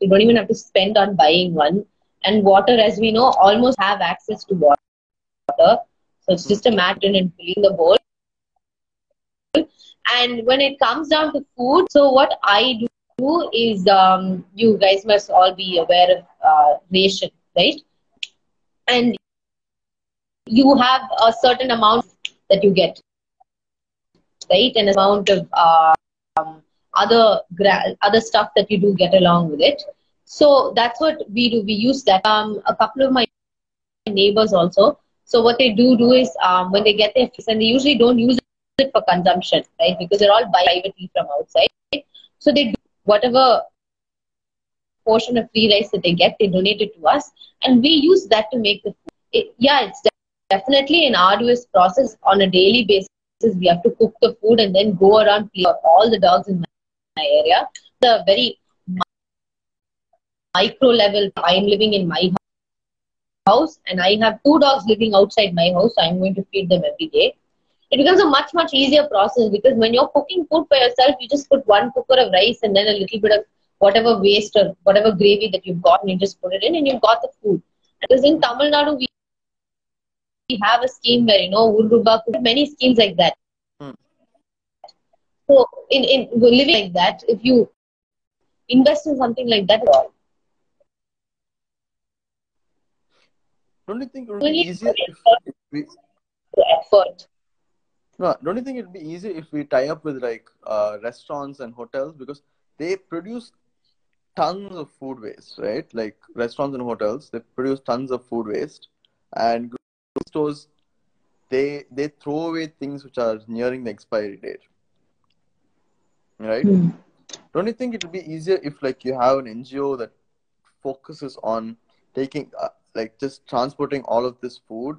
You don't even have to spend on buying one. And water, as we know, almost have access to water. So it's just a matter in filling the bowl. And when it comes down to food, so what I do is, you guys must all be aware of ration, right? And you have a certain amount that you get, right? An amount of other stuff that you do get along with it. So that's what we do. We use that. A couple of my neighbors also. So what they do is, when they get their fix, and they usually don't use it for consumption, right? Because they're all buying privately from outside. Right? So they do whatever portion of free rice that they get, they donate it to us, and we use that to make the food. It's definitely an arduous process. On a daily basis, we have to cook the food and then go around play for all the dogs in my area. The very micro level, I'm living in my house and I have 2 dogs living outside my house, so I'm going to feed them every day. It becomes a much, much easier process, because when you're cooking food for yourself, you just put 1 cooker of rice and then a little bit of whatever waste or whatever gravy that you've gotten, you just put it in and you've got the food. Because in Tamil Nadu, we have a scheme where, you know, Urubba, many schemes like that. So in living like that, if you invest in something like that at all, don't you think it would be easier if we... effort? No, don't you think it would be easier if we tie up with like restaurants and hotels, because they produce tons of food waste, right? Like restaurants and hotels, they produce tons of food waste, and grocery stores, they throw away things which are nearing the expiry date, right? Don't you think it would be easier if like you have an NGO that focuses on taking... like just transporting all of this food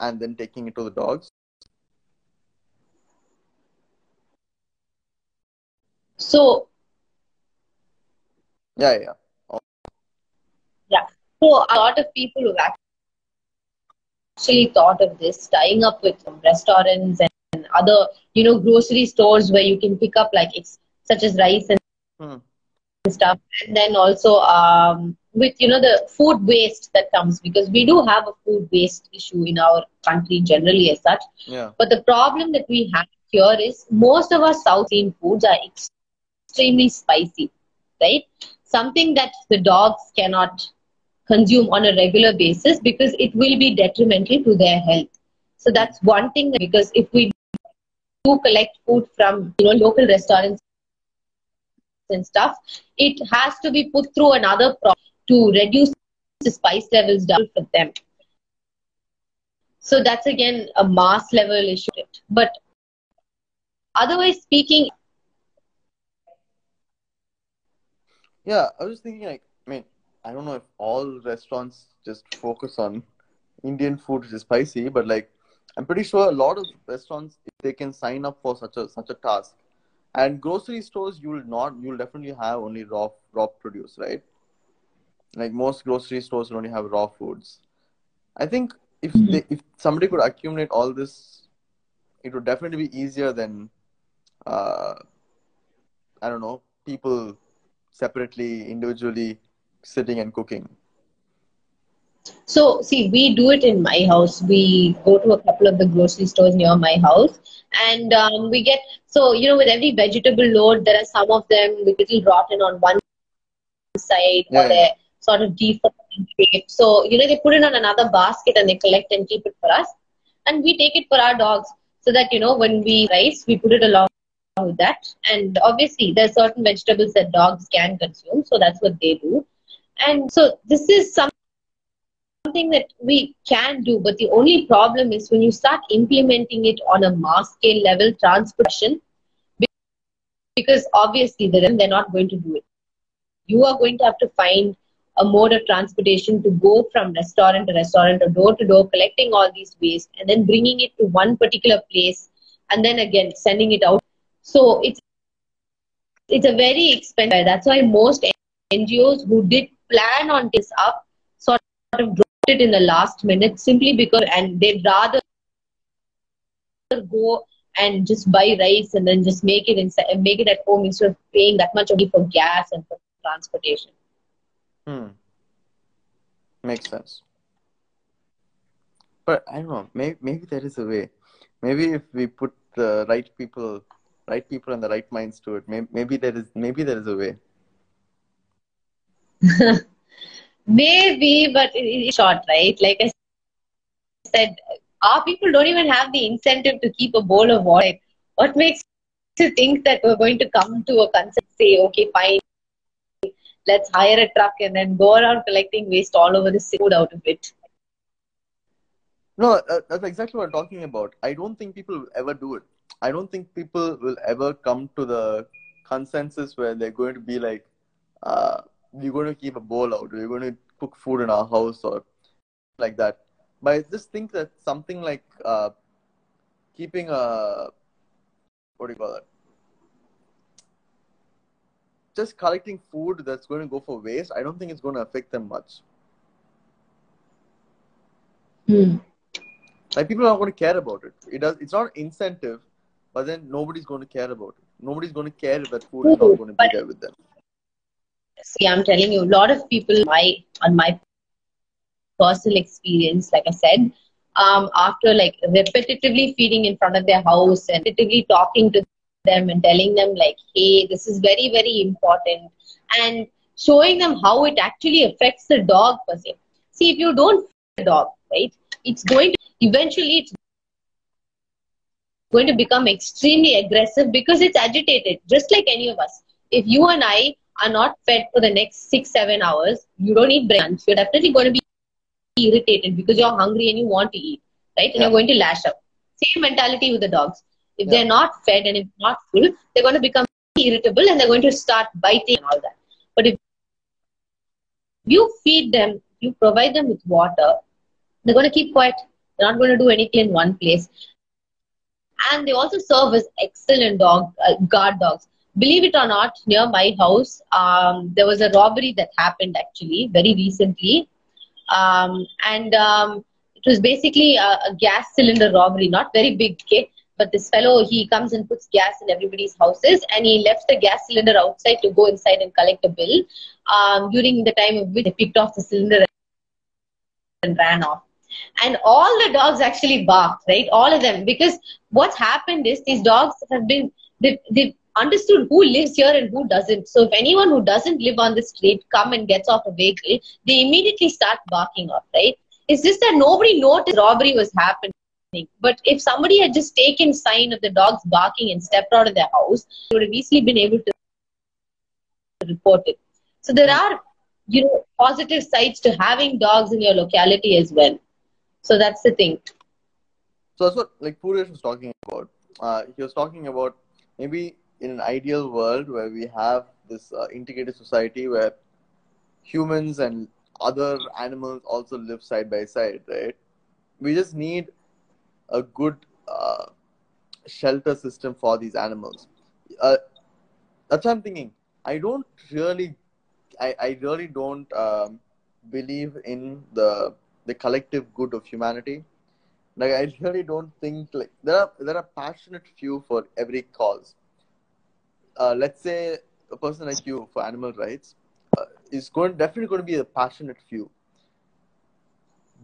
and then taking it to the dogs? So so a lot of people who actually thought of this, tying up with some restaurants and other, you know, grocery stores where you can pick up like such as rice and stuff, and then also with, you know, the food waste that comes, because we do have a food waste issue in our country generally as such. Yeah. But the problem that we have here is most of our South Indian foods are extremely spicy, right? Something that the dogs cannot consume on a regular basis because it will be detrimental to their health. So that's one thing, because if we do collect food from, you know, local restaurants and stuff, it has to be put through another process to reduce the spice levels down for them. So that's again a mass level issue. But otherwise speaking, yeah, I was thinking, like, I mean, I don't know if all restaurants just focus on Indian food which is spicy, but like, I'm pretty sure a lot of restaurants, if they can sign up for such a task. And grocery stores, you'll definitely have only raw produce, right? Like most grocery stores will only have raw foods. I think if somebody could accumulate all this, it would definitely be easier than, I don't know, people separately, individually sitting and cooking. So, see, we do it in my house. We go to a couple of the grocery stores near my house, and we get, so, you know, with every vegetable load, there are some of them with little rotten on one side, or they're sort of deformed in shape. So, you know, they put it on another basket and they collect and keep it for us, and we take it for our dogs, so that, you know, when we rice, we put it along with that. And obviously, there are certain vegetables that dogs can consume, so that's what they do. And so, this is something that we can do, but the only problem is when you start implementing it on a mass scale level, transportation, because obviously they're not going to do it. You are going to have to find a mode of transportation to go from restaurant to restaurant or door to door, collecting all these waste and then bringing it to one particular place and then again sending it out. So it's a very expensive. That's why most NGOs who did plan on this up sort of dropped it in the last minute, simply because, and they'd rather go and just buy rice and then just make it inside and make it at home instead of paying that much money for gas and for transportation. Makes sense. But I don't know, maybe there is a way. Maybe if we put the right people and the right minds to it, maybe there is a way. Maybe, but it's short, right? Like I said, our people don't even have the incentive to keep a bowl of water. What makes you think that we're going to come to a concept, say, okay, fine, let's hire a truck and then go around collecting waste all over the food out of it? No, that's exactly what I'm talking about. I don't think people will ever do it. I don't think people will ever come to the consensus where they're going to be like, we're going to keep a bowl out, we're going to cook food in our house or like that. But I just think that something like keeping a, what do you call that? Just collecting food that's going to go for waste, I don't think it's going to affect them much. Like, people are not going to care about it. It's not an incentive, but then nobody's going to care about it. Nobody's going to care if that food is not going to be there with them. See, I'm telling you, a lot of people, on my personal experience, like I said, after like repetitively feeding in front of their house and repetitively talking to them and telling them like, hey, this is very, very important, and showing them how it actually affects the dog per se. See, if you don't feed the dog, right, it's going to become extremely aggressive because it's agitated, just like any of us. If you and I are not fed for the next 6-7 hours, you don't eat brunch, you're definitely going to be irritated because you're hungry and you want to eat, right? And you're going to lash out. Same mentality with the dogs. If they're not fed and if not full, they're going to become irritable and they're going to start biting and all that. But if you feed them, you provide them with water, they're going to keep quiet. They're not going to do anything in one place. And they also serve as excellent guard dogs. Believe it or not, near my house, there was a robbery that happened actually very recently. It was basically a gas cylinder robbery, not very big, okay? But this fellow, he comes and puts gas in everybody's houses, and he left the gas cylinder outside to go inside and collect a bill. During the time of which they picked off the cylinder and ran off. And all the dogs actually barked, right? All of them. Because what's happened is these dogs have been, they've understood who lives here and who doesn't. So if anyone who doesn't live on the street come and gets off a vehicle, they immediately start barking off, right? It's just that nobody noticed robbery was happening. But if somebody had just taken sign of the dogs barking and stepped out of their house, they would have easily been able to report it. So there are, you know, positive sides to having dogs in your locality as well. So that's the thing. So that's what like Puresh was talking about. He was talking about maybe in an ideal world where we have this integrated society where humans and other animals also live side by side, right? We just need a good shelter system for these animals. That's what I'm thinking. I really don't believe in the collective good of humanity. Like, I really don't think, like, there are passionate few for every cause. Let's say a person like you for animal rights is definitely going to be a passionate few.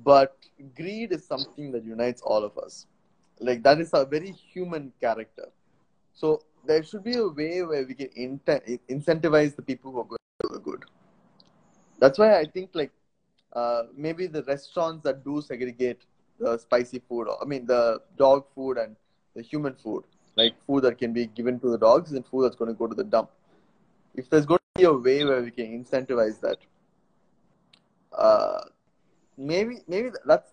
But greed is something that unites all of us. Like, that is a very human character. So there should be a way where we can incentivize the people who are going to do the good. That's why I think, like, maybe the restaurants that do segregate the spicy food, the dog food and the human food, like food that can be given to the dogs and food that's going to go to the dump. If there's going to be a way where we can incentivize that, maybe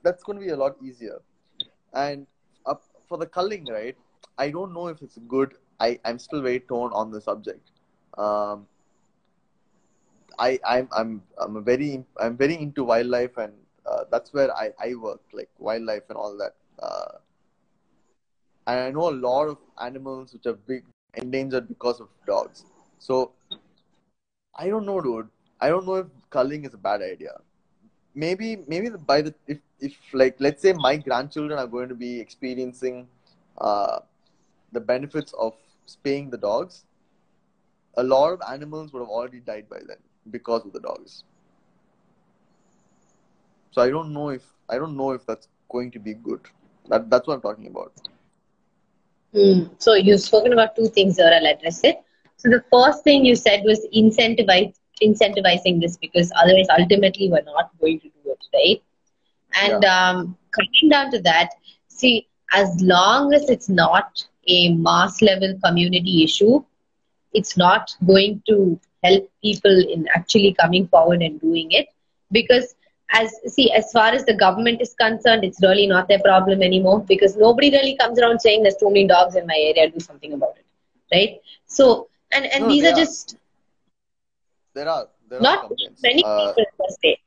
that's going to be a lot easier. And for the culling, right? I don't know if it's good. I'm still very torn on the subject. I'm very into wildlife, and that's where I work, like wildlife and all that. And I know a lot of animals which are big endangered because of dogs. So I don't know, dude. I don't know if culling is a bad idea. Maybe if like, let's say my grandchildren are going to be experiencing the benefits of spaying the dogs, a lot of animals would have already died by then because of the dogs. So I don't know if that's going to be good. That's what I'm talking about. So you've spoken about two things here. I'll address it. So the first thing you said was incentivizing this, because otherwise ultimately we're not going to do it, right? And coming down to that, see, as long as it's not a mass level community issue, it's not going to help people in actually coming forward and doing it. Because as far as the government is concerned, it's really not their problem anymore, because nobody really comes around saying there's too many dogs in my area, do something about it, right? So there are complaints. Many people per se.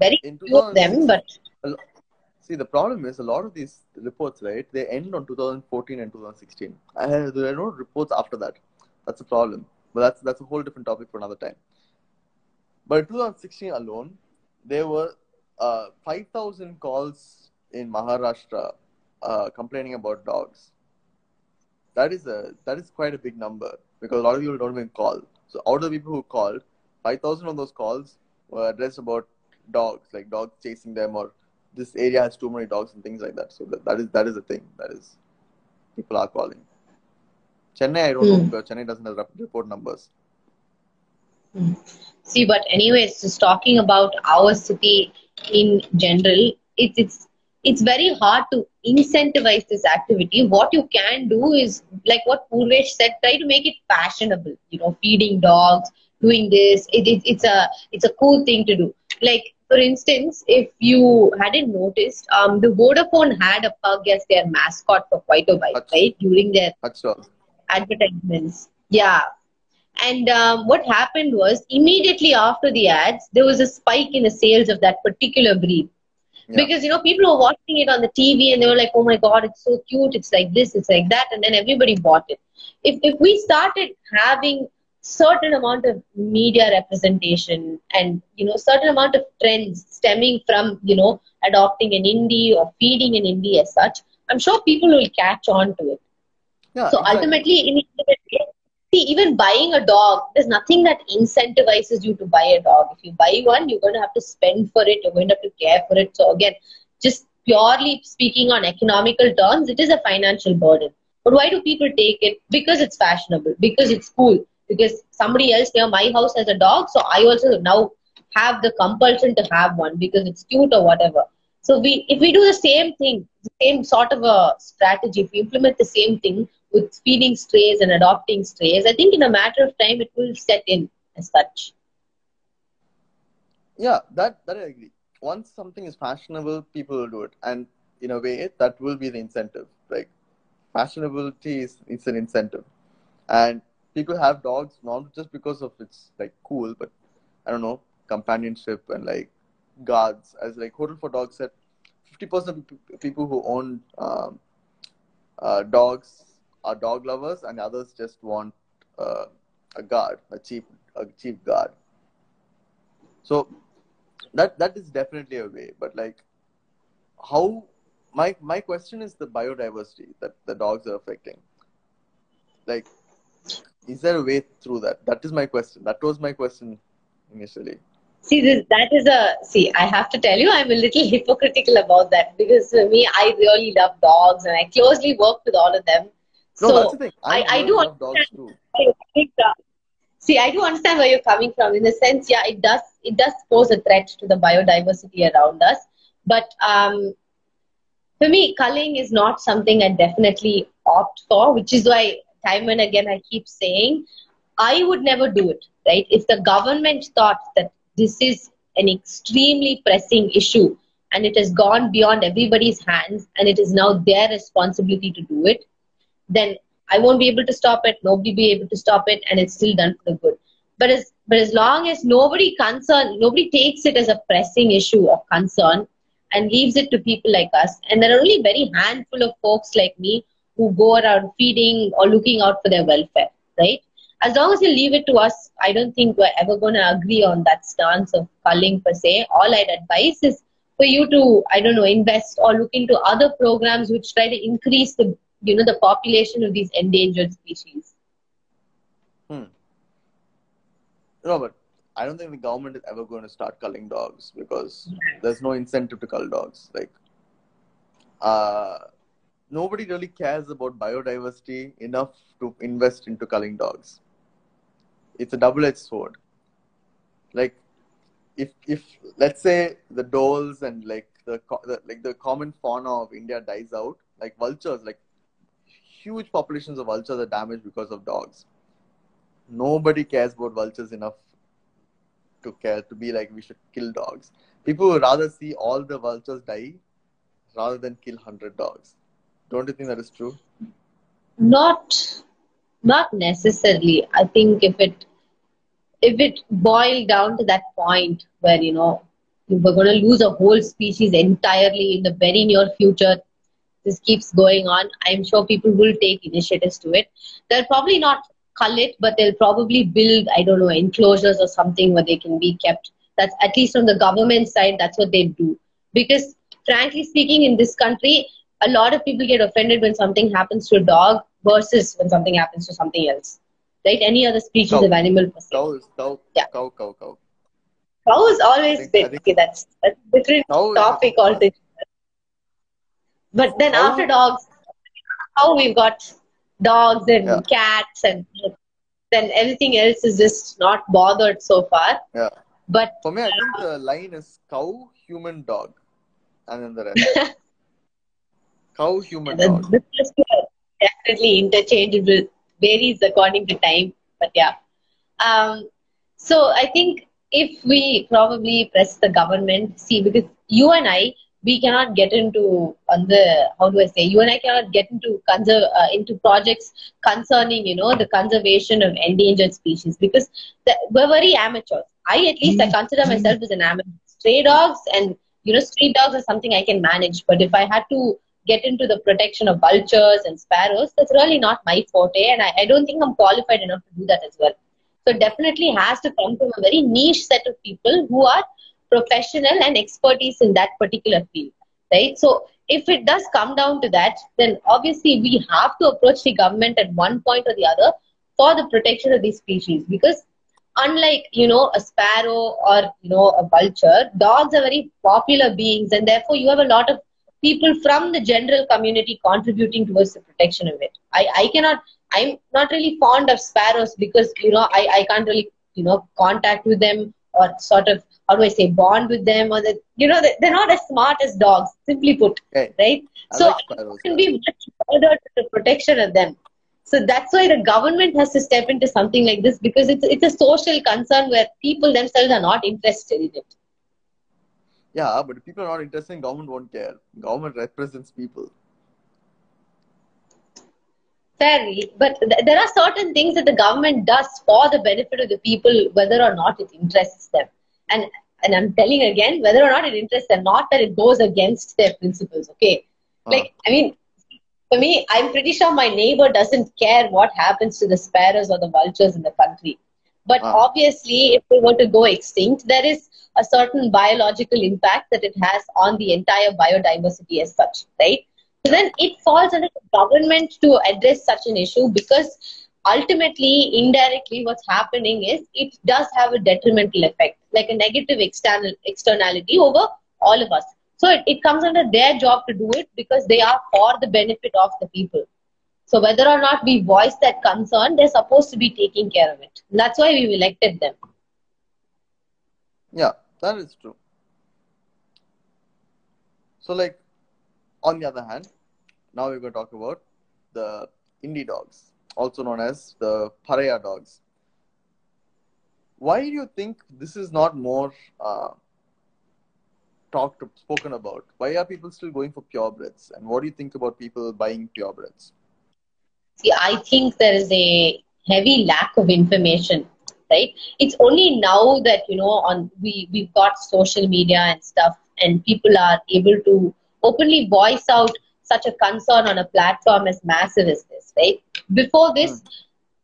Very few of them, but see, the problem is a lot of these reports, right? They end on 2014 and 2016. There are no reports after that. That's a problem. But that's a whole different topic for another time. But in 2016 alone, there were 5,000 calls in Maharashtra complaining about dogs. That is quite a big number, because a lot of people don't even call. So out of the people who called, 5,000 of those calls were addressed about dogs, like dogs chasing them, or this area has too many dogs and things like that. So that is the thing. That is, people are calling. Chennai, I don't know, because Chennai doesn't have report numbers. See, but anyways, just talking about our city in general, it's very hard to incentivize this activity. What you can do is, like what Purvesh said, try to make it fashionable. You know, feeding dogs, doing this. It's a cool thing to do. Like, for instance, if you hadn't noticed, the Vodafone had a pug as their mascot for quite a while, right? During their advertisements. Yeah. And what happened was, immediately after the ads, there was a spike in the sales of that particular breed. Because, you know, people were watching it on the TV and they were like, oh my God, it's so cute. It's like this, it's like that. And then everybody bought it. If we started having certain amount of media representation and, you know, certain amount of trends stemming from, you know, adopting an indie or feeding an indie as such, I'm sure people will catch on to it. Yeah, so exactly. Ultimately, even buying a dog, there's nothing that incentivizes you to buy a dog. If you buy one, you're going to have to spend for it. You're going to have to care for it. So again, just purely speaking on economical terms, it is a financial burden. But why do people take it? Because it's fashionable, because it's cool, because somebody else near my house has a dog. So I also now have the compulsion to have one because it's cute or whatever. So if we do the same thing, the same sort of a strategy, if we implement the same thing with feeding strays and adopting strays, I think in a matter of time, it will set in as such. Yeah, that I agree. Once something is fashionable, people will do it. And in a way, that will be the incentive. Like, fashionability is an incentive. And people have dogs, not just because of it's like cool, but I don't know, companionship and like guards. As like Hotel for Dogs said, 50% of people who own dogs are dog lovers, and others just want a guard, a cheap guard. So that is definitely a way. But like, how my question is the biodiversity that the dogs are affecting. Like, is there a way through that? That is my question. That was my question initially. See, I have to tell you, I'm a little hypocritical about that, because for me, I really love dogs and I closely work with all of them. No, so that's the thing. I do understand. I do understand where you're coming from. In the sense, yeah, it does pose a threat to the biodiversity around us. But for me, culling is not something I definitely opt for, which is why time and again I keep saying I would never do it. Right? If the government thought that this is an extremely pressing issue and it has gone beyond everybody's hands and it is now their responsibility to do it, then I won't be able to stop it, nobody will be able to stop it, and it's still done for the good. But as long as nobody takes it as a pressing issue or concern and leaves it to people like us, and there are only very handful of folks like me who go around feeding or looking out for their welfare, right? As long as you leave it to us, I don't think we're ever going to agree on that stance of culling per se. All I'd advise is for you to, I don't know, invest or look into other programs which try to increase the, you know, the population of these endangered species. No, but I don't think the government is ever going to start culling dogs, because there's no incentive to cull dogs. Like, nobody really cares about biodiversity enough to invest into culling dogs. It's a double-edged sword. Like, if let's say the dolls and like the common fauna of India dies out, like vultures, like huge populations of vultures are damaged because of dogs. Nobody cares about vultures enough to be like, we should kill dogs. People would rather see all the vultures die rather than kill 100 dogs. Don't you think that is true? Not necessarily. I think if it boiled down to that point where, you know, we're going to lose a whole species entirely in the very near future, this keeps going on, I'm sure people will take initiatives to it. They'll probably not cull it, but they'll probably build, I don't know, enclosures or something where they can be kept. That's at least from the government side, that's what they do. Because frankly speaking, in this country, a lot of people get offended when something happens to a dog versus when something happens to something else. Right? Any other species of animal. Cow. Cow is always big. Okay, that's a different topic altogether. But then after dogs, we've got dogs and cats, and then everything else is just not bothered so far. Yeah. But for me, I think the line is cow, human, dog, and then the rest. Cow, human, dog. This is definitely interchangeable. Varies according to time, but yeah. So I think if we probably press the government, because you and I, we cannot get into into projects concerning, you know, the conservation of endangered species, because we're very amateurs. I consider myself as an amateur. Stray dogs and street dogs are something I can manage, but if I had to get into the protection of vultures and sparrows, that's really not my forte, and I don't think I'm qualified enough to do that as well. So definitely has to come from a very niche set of people who are professional and expertise in that particular field, right? So if it does come down to that, then obviously we have to approach the government at one point or the other for the protection of these species, because unlike, a sparrow or, a vulture, dogs are very popular beings, and therefore you have a lot of people from the general community contributing towards the protection of it. I'm not really fond of sparrows because, I can't really, contact with them or sort of, bond with them, or that, they're not as smart as dogs, simply put, right? So it can be much further to the protection of them. So that's why the government has to step into something like this, because it's a social concern where people themselves are not interested in it. Yeah, but if people are not interested, government won't care. Government represents people. Fairly, but there are certain things that the government does for the benefit of the people, whether or not it interests them. And I'm telling again, whether or not it interests them, not that it goes against their principles, okay? Like, for me, I'm pretty sure my neighbor doesn't care what happens to the sparrows or the vultures in the country. But obviously, if they were to go extinct, there is a certain biological impact that it has on the entire biodiversity as such, right? So then it falls under the government to address such an issue, because ultimately, indirectly, what's happening is it does have a detrimental effect, like a negative externality over all of us. So it comes under their job to do it, because they are for the benefit of the people. So whether or not we voice that concern, they're supposed to be taking care of it. And that's why we've elected them. Yeah, that is true. So like, on the other hand, now we're going to talk about the indie dogs, also known as the pariah dogs. Why do you think this is not more spoken about? Why are people still going for purebreds? And what do you think about people buying purebreds? See, I think there is a heavy lack of information, right? It's only now that, we've got social media and stuff, and people are able to openly voice out such a concern on a platform as massive as this, right? Before this,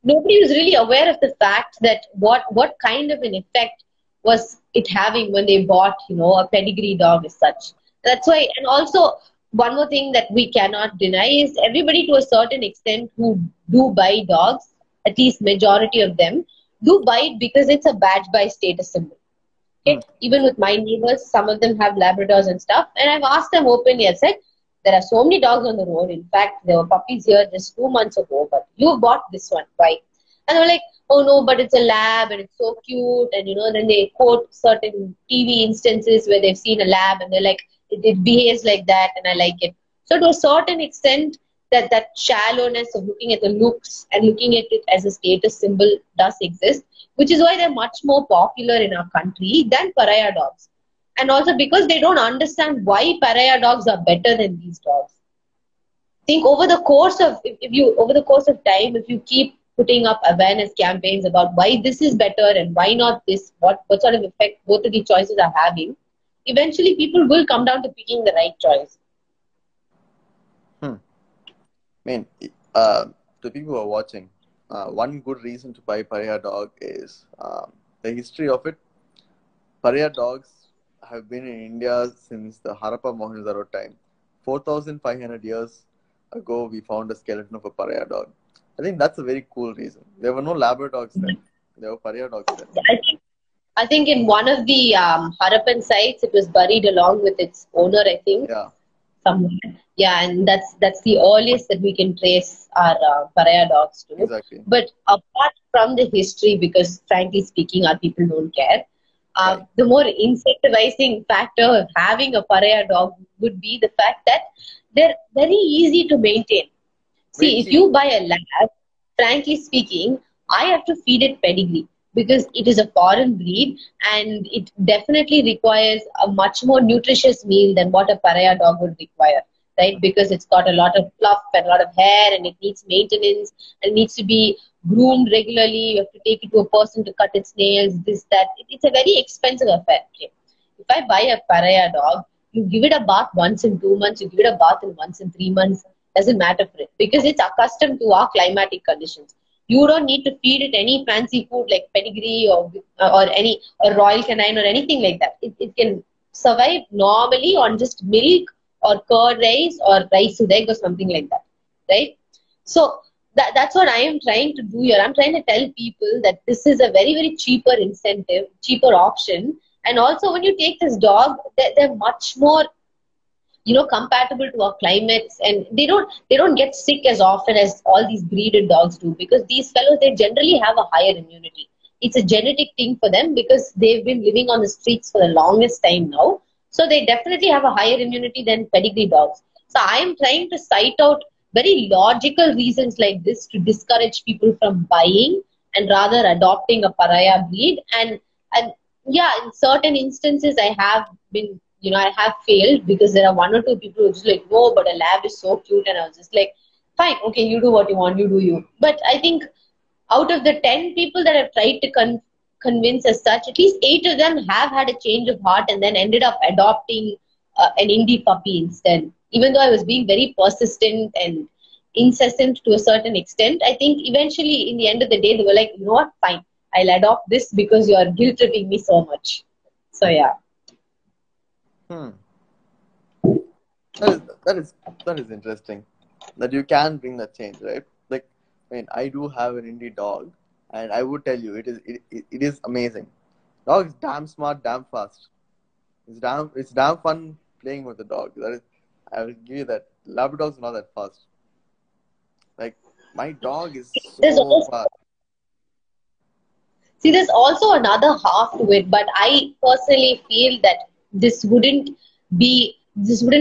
nobody was really aware of the fact that what kind of an effect was it having when they bought, a pedigree dog as such. That's why, and also, one more thing that we cannot deny is everybody to a certain extent who do buy dogs, at least majority of them, do buy it because it's a badge by status symbol. Okay? Even with my neighbors, some of them have Labradors and stuff. And I've asked them openly, I've said, there are so many dogs on the road. In fact, there were puppies here just 2 months ago, but you bought this one, why? And they were like, oh no, but it's a lab and it's so cute. And then they quote certain TV instances where they've seen a lab and they're like, it behaves like that and I like it. So to a certain extent, that shallowness of looking at the looks and looking at it as a status symbol does exist, which is why they're much more popular in our country than pariah dogs. And also because they don't understand why pariah dogs are better than these dogs. Think over the course of time, if you keep putting up awareness campaigns about why this is better and why not this, what sort of effect both of the choices are having, eventually people will come down to picking the right choice. I mean, the people who are watching, one good reason to buy pariah dog is the history of it. Pariah dogs have been in India since the Harappa Mohenjo-daro time. 4,500 years ago, we found a skeleton of a pariah dog. I think that's a very cool reason. There were no Labradogs then. There were pariah dogs then. I think in one of the Harappan sites, it was buried along with its owner, I think. Yeah. Somewhere. Yeah, and that's the earliest that we can trace our pariah dogs to. Exactly. But apart from the history, because frankly speaking, our people don't care, the more incentivizing factor of having a pariah dog would be the fact that they're very easy to maintain. See, if you buy a lab, frankly speaking, I have to feed it pedigree, because it is a foreign breed and it definitely requires a much more nutritious meal than what a pariah dog would require, right? Because it's got a lot of fluff and a lot of hair and it needs maintenance and needs to be groomed regularly. You have to take it to a person to cut its nails, this, that. It's a very expensive affair. If I buy a pariah dog, You give it a bath once in 2 months, you give it a bath in once in 3 months. Doesn't matter for it because it's accustomed to our climatic conditions. You don't need to feed it any fancy food like pedigree or royal canine or anything like that. It can survive normally on just milk or curd rice or rice udeg or something like that, right? So that's what I am trying to do here. I'm trying to tell people that this is a very, very cheaper incentive, cheaper option. And also when you take this dog, they're much more, you know, compatible to our climates, and they don't get sick as often as all these breeded dogs do, because these fellows, they generally have a higher immunity. It's a genetic thing for them because they've been living on the streets for the longest time now. So they definitely have a higher immunity than pedigree dogs. So I am trying to cite out very logical reasons like this to discourage people from buying and rather adopting a pariah breed. And yeah, in certain instances I have been, you know, I have failed because there are one or two people who are just like, whoa, but a lab is so cute. And I was just like, fine, okay, you do what you want, you do you. But I think out of the 10 people that I've tried to convince as such, at least 8 of them have had a change of heart and then ended up adopting an indie puppy instead. Even though I was being very persistent and incessant to a certain extent, I think eventually in the end of the day, they were like, you know what, fine, I'll adopt this because you are guilt-tripping me so much. So, yeah. That is interesting that you can bring that change, right? Like, I mean, I do have an indie dog, and I would tell you it is amazing. Dog is damn smart, damn fast. It's damn fun playing with the dog. That is, I will give you that. Labradors are not that fast. Like, my dog is so fast. See, there's also another half to it, but I personally feel that this wouldn't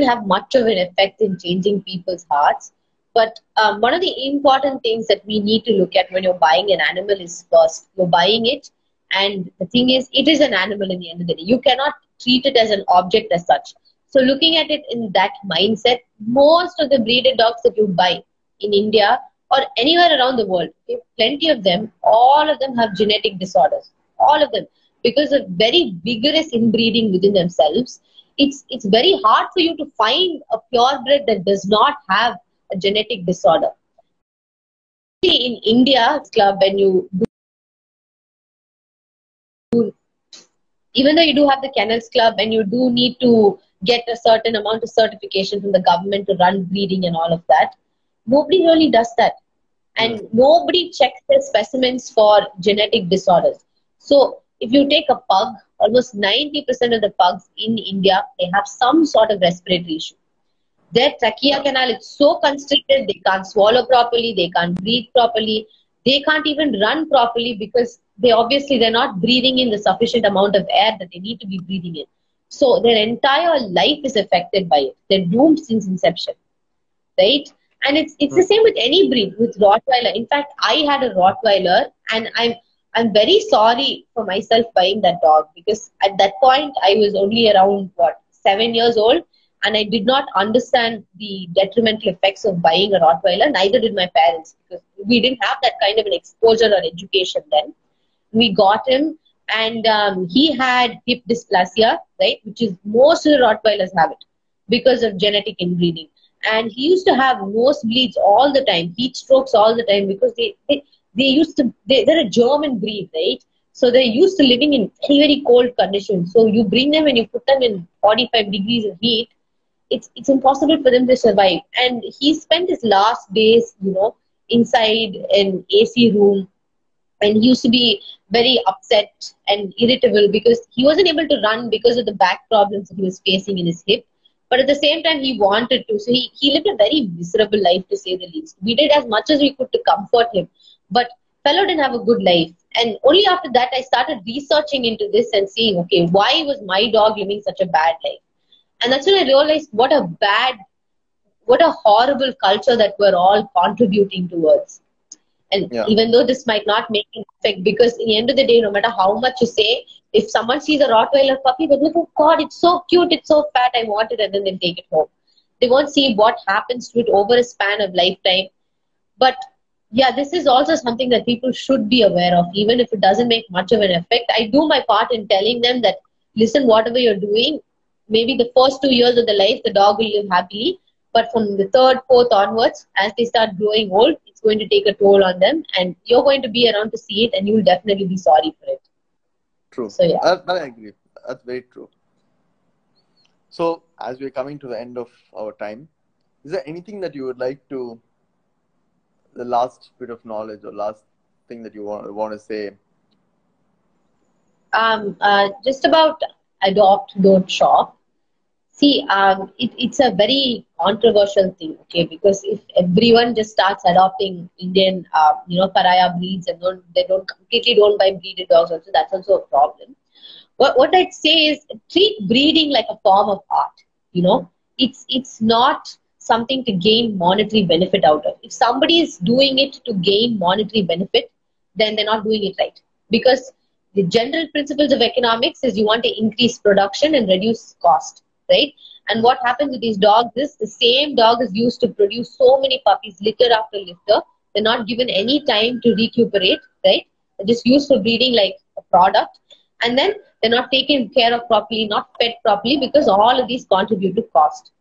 have much of an effect in changing people's hearts. But one of the important things that we need to look at when you're buying an animal is, first, you're buying it, and the thing is, it is an animal in the end of the day. You cannot treat it as an object as such. So looking at it in that mindset, most of the breeded dogs that you buy in India or anywhere around the world, plenty of them, all of them have genetic disorders, all of them, because of very vigorous inbreeding within themselves. It's very hard for you to find a purebred that does not have a genetic disorder. In India, club, when you do, even though you do have the kennels club and you do need to get a certain amount of certification from the government to run breeding and all of that, nobody really does that. And nobody checks their specimens for genetic disorders. So if you take a pug, almost 90% of the pugs in India, they have some sort of respiratory issue. Their trachea canal is so constricted, they can't swallow properly, they can't breathe properly, they can't even run properly because they're not breathing in the sufficient amount of air that they need to be breathing in. So their entire life is affected by it. They're doomed since inception, right? And it's the same with any breed, with Rottweiler. In fact, I had a Rottweiler, and I'm very sorry for myself buying that dog, because at that point I was only around, 7 years old, and I did not understand the detrimental effects of buying a Rottweiler. Neither did my parents, because we didn't have that kind of an exposure or education then. We got him, and he had hip dysplasia, right, which is most of the Rottweilers have it because of genetic inbreeding. And he used to have nosebleeds all the time, heat strokes all the time, because they're a German breed, right? So they're used to living in very, very cold conditions. So you bring them and you put them in 45 degrees of heat, it's impossible for them to survive. And he spent his last days, you know, inside an AC room. And he used to be very upset and irritable because he wasn't able to run because of the back problems that he was facing in his hip. But at the same time, he wanted to. So he lived a very miserable life, to say the least. We did as much as we could to comfort him. But fellow didn't have a good life. And only after that, I started researching into this and seeing, okay, why was my dog living such a bad life? And that's when I realized what a horrible culture that we're all contributing towards. And even though this might not make an effect, because in the end of the day, no matter how much you say, if someone sees a Rottweiler puppy, they're like, oh God, it's so cute, it's so fat, I want it, and then they'll take it home. They won't see what happens to it over a span of lifetime. But yeah, this is also something that people should be aware of, even if it doesn't make much of an effect. I do my part in telling them that, listen, whatever you're doing, maybe the first 2 years of the life, the dog will live happily. But from the third, fourth onwards, as they start growing old, it's going to take a toll on them, and you're going to be around to see it, and you will definitely be sorry for it. True. So yeah, I agree. That's very true. So as we're coming to the end of our time, is there anything that you would like to, the last bit of knowledge or last thing that you want to say? Just about adopt, don't shop. See, it's a very controversial thing, okay? Because if everyone just starts adopting Indian, pariah breeds and they don't buy breeded dogs also, that's also a problem. What I'd say is treat breeding like a form of art, you know? It's not something to gain monetary benefit out of. If somebody is doing it to gain monetary benefit, then they're not doing it right. Because the general principles of economics is you want to increase production and reduce cost. Right? And what happens with these dogs is the same dog is used to produce so many puppies, litter after litter. They're not given any time to recuperate, right? They're just used for breeding like a product. And then they're not taken care of properly, not fed properly, because all of these contribute to cost.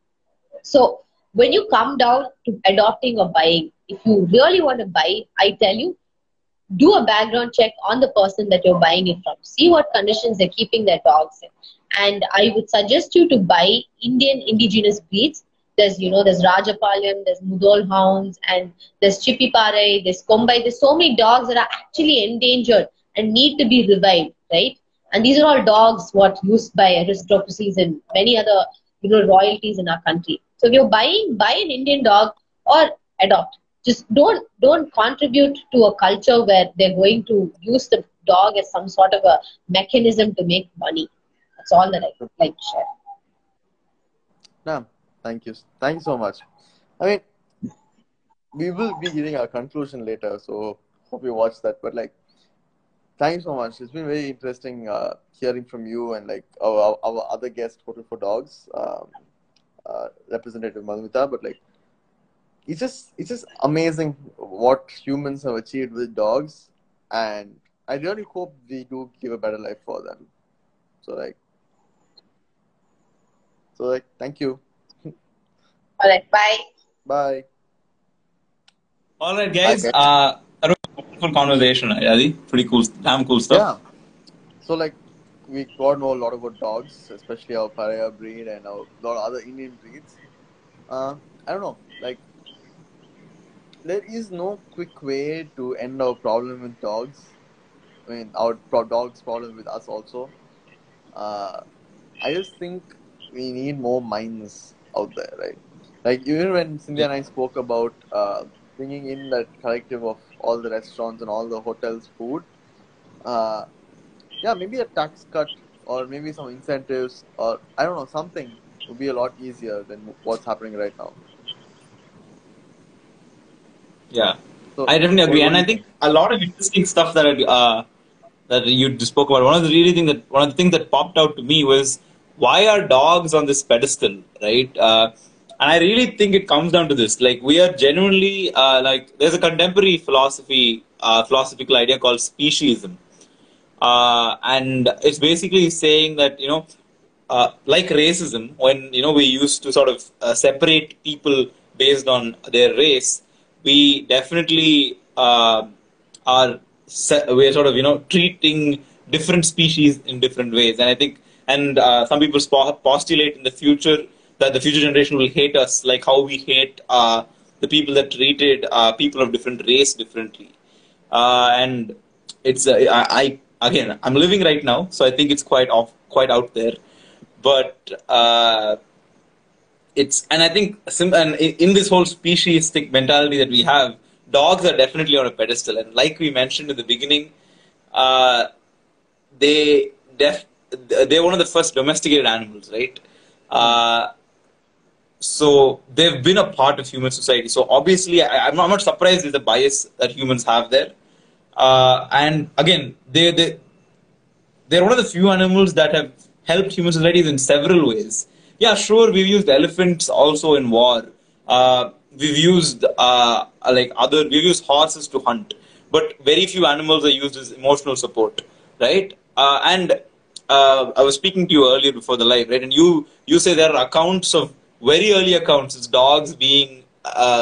So when you come down to adopting or buying, if you really want to buy, I tell you, do a background check on the person that you're buying it from. See what conditions they're keeping their dogs in. And I would suggest you to buy Indian indigenous breeds. There's, there's Rajapalayam, there's Mudhol Hounds, and there's Chippiparai, there's Kombai. There's so many dogs that are actually endangered and need to be revived, right? And these are all dogs what used by aristocracies and many other, royalties in our country. So if you're buying, buy an Indian dog or adopt. Just don't contribute to a culture where they're going to use the dog as some sort of a mechanism to make money. That's all that I would like to share. Ma'am, thank you. Thanks so much. I mean, we will be giving our conclusion later, so hope you watch that. But thanks so much. It's been very interesting hearing from you and our other guest, Hotel for Dogs, Representative Madhumita. But it's just amazing what humans have achieved with dogs, and I really hope we do give a better life for them. So thank you. All right, bye. Bye. All right, guys. Bye, a wonderful conversation, Adi. Pretty cool, damn cool stuff. Yeah. So we got to know a lot about dogs, especially our pariah breed and a lot of other Indian breeds. I don't know. There is no quick way to end our problem with dogs. I mean, our dogs' problem with us also. I just think we need more minds out there, right? Even when Cynthia and I spoke about bringing in that collective of all the restaurants and all the hotels' food, maybe a tax cut or maybe some incentives or I don't know, something would be a lot easier than what's happening right now. Yeah, so, I definitely agree, and I think a lot of interesting stuff that you just spoke about. One of the things that popped out to me was, why are dogs on this pedestal, right? And I really think it comes down to this: we are genuinely there's a contemporary philosophical idea called speciesism, and it's basically saying that like racism, when we used to sort of separate people based on their race, we definitely are. We're sort of, treating different species in different ways. And I think, some people postulate in the future that the future generation will hate us, like how we hate the people that treated people of different race differently. And it's, again, I'm living right now, so I think it's quite out there. But I think, in this whole speciesistic mentality that we have, dogs are definitely on a pedestal, and like we mentioned in the beginning, they're one of the first domesticated animals, right? So they've been a part of human society. So obviously, I'm not surprised with the bias that humans have there. And again, they're one of the few animals that have helped human societies in several ways. Yeah, sure, we've used elephants also in war. We've used horses to hunt, but very few animals are used as emotional support, right? And I was speaking to you earlier before the live, right? And you say there are accounts of very early accounts. It's dogs being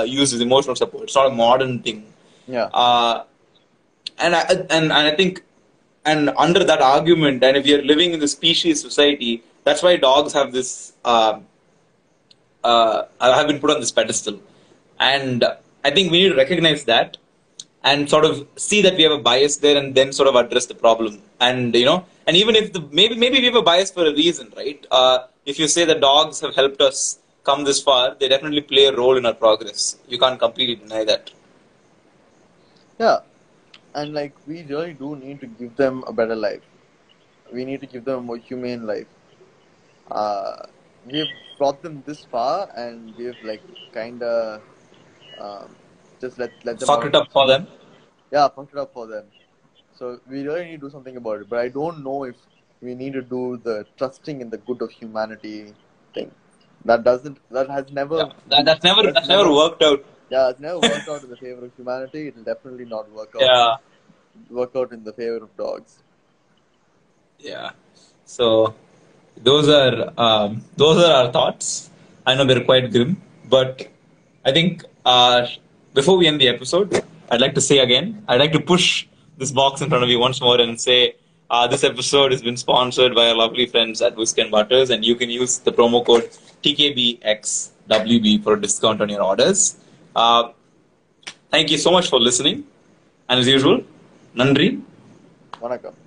used as emotional support. It's not a modern thing. Yeah. And I think, and under that argument, and if you're living in the species society, that's why dogs have this. Have been put on this pedestal, and I think we need to recognize that, and sort of see that we have a bias there, and then sort of address the problem. And you know, and even if the maybe we have a bias for a reason, right? If you say that dogs have helped us come this far, they definitely play a role in our progress. You can't completely deny that. Yeah, and like we really do need to give them a better life. We need to give them a more humane life. We've brought them this far, and we've like kind of just let them fucked it up for them. Yeah, fucked it up for them. So we really need to do something about it. But I don't know if we need to do the trusting in the good of humanity thing. That's never worked out. Yeah, it's never worked out in the favor of humanity. It'll definitely not work out. Yeah. Work out in the favor of dogs. Yeah. So those are our thoughts. I know they're quite grim, but I think before we end the episode, I'd like to say again, I'd like to push this box in front of you once more and say, this episode has been sponsored by our lovely friends at Whisk and Butters, and you can use the promo code TKBXWB for a discount on your orders. Thank you so much for listening, and as usual, Nandri. Vanakkam.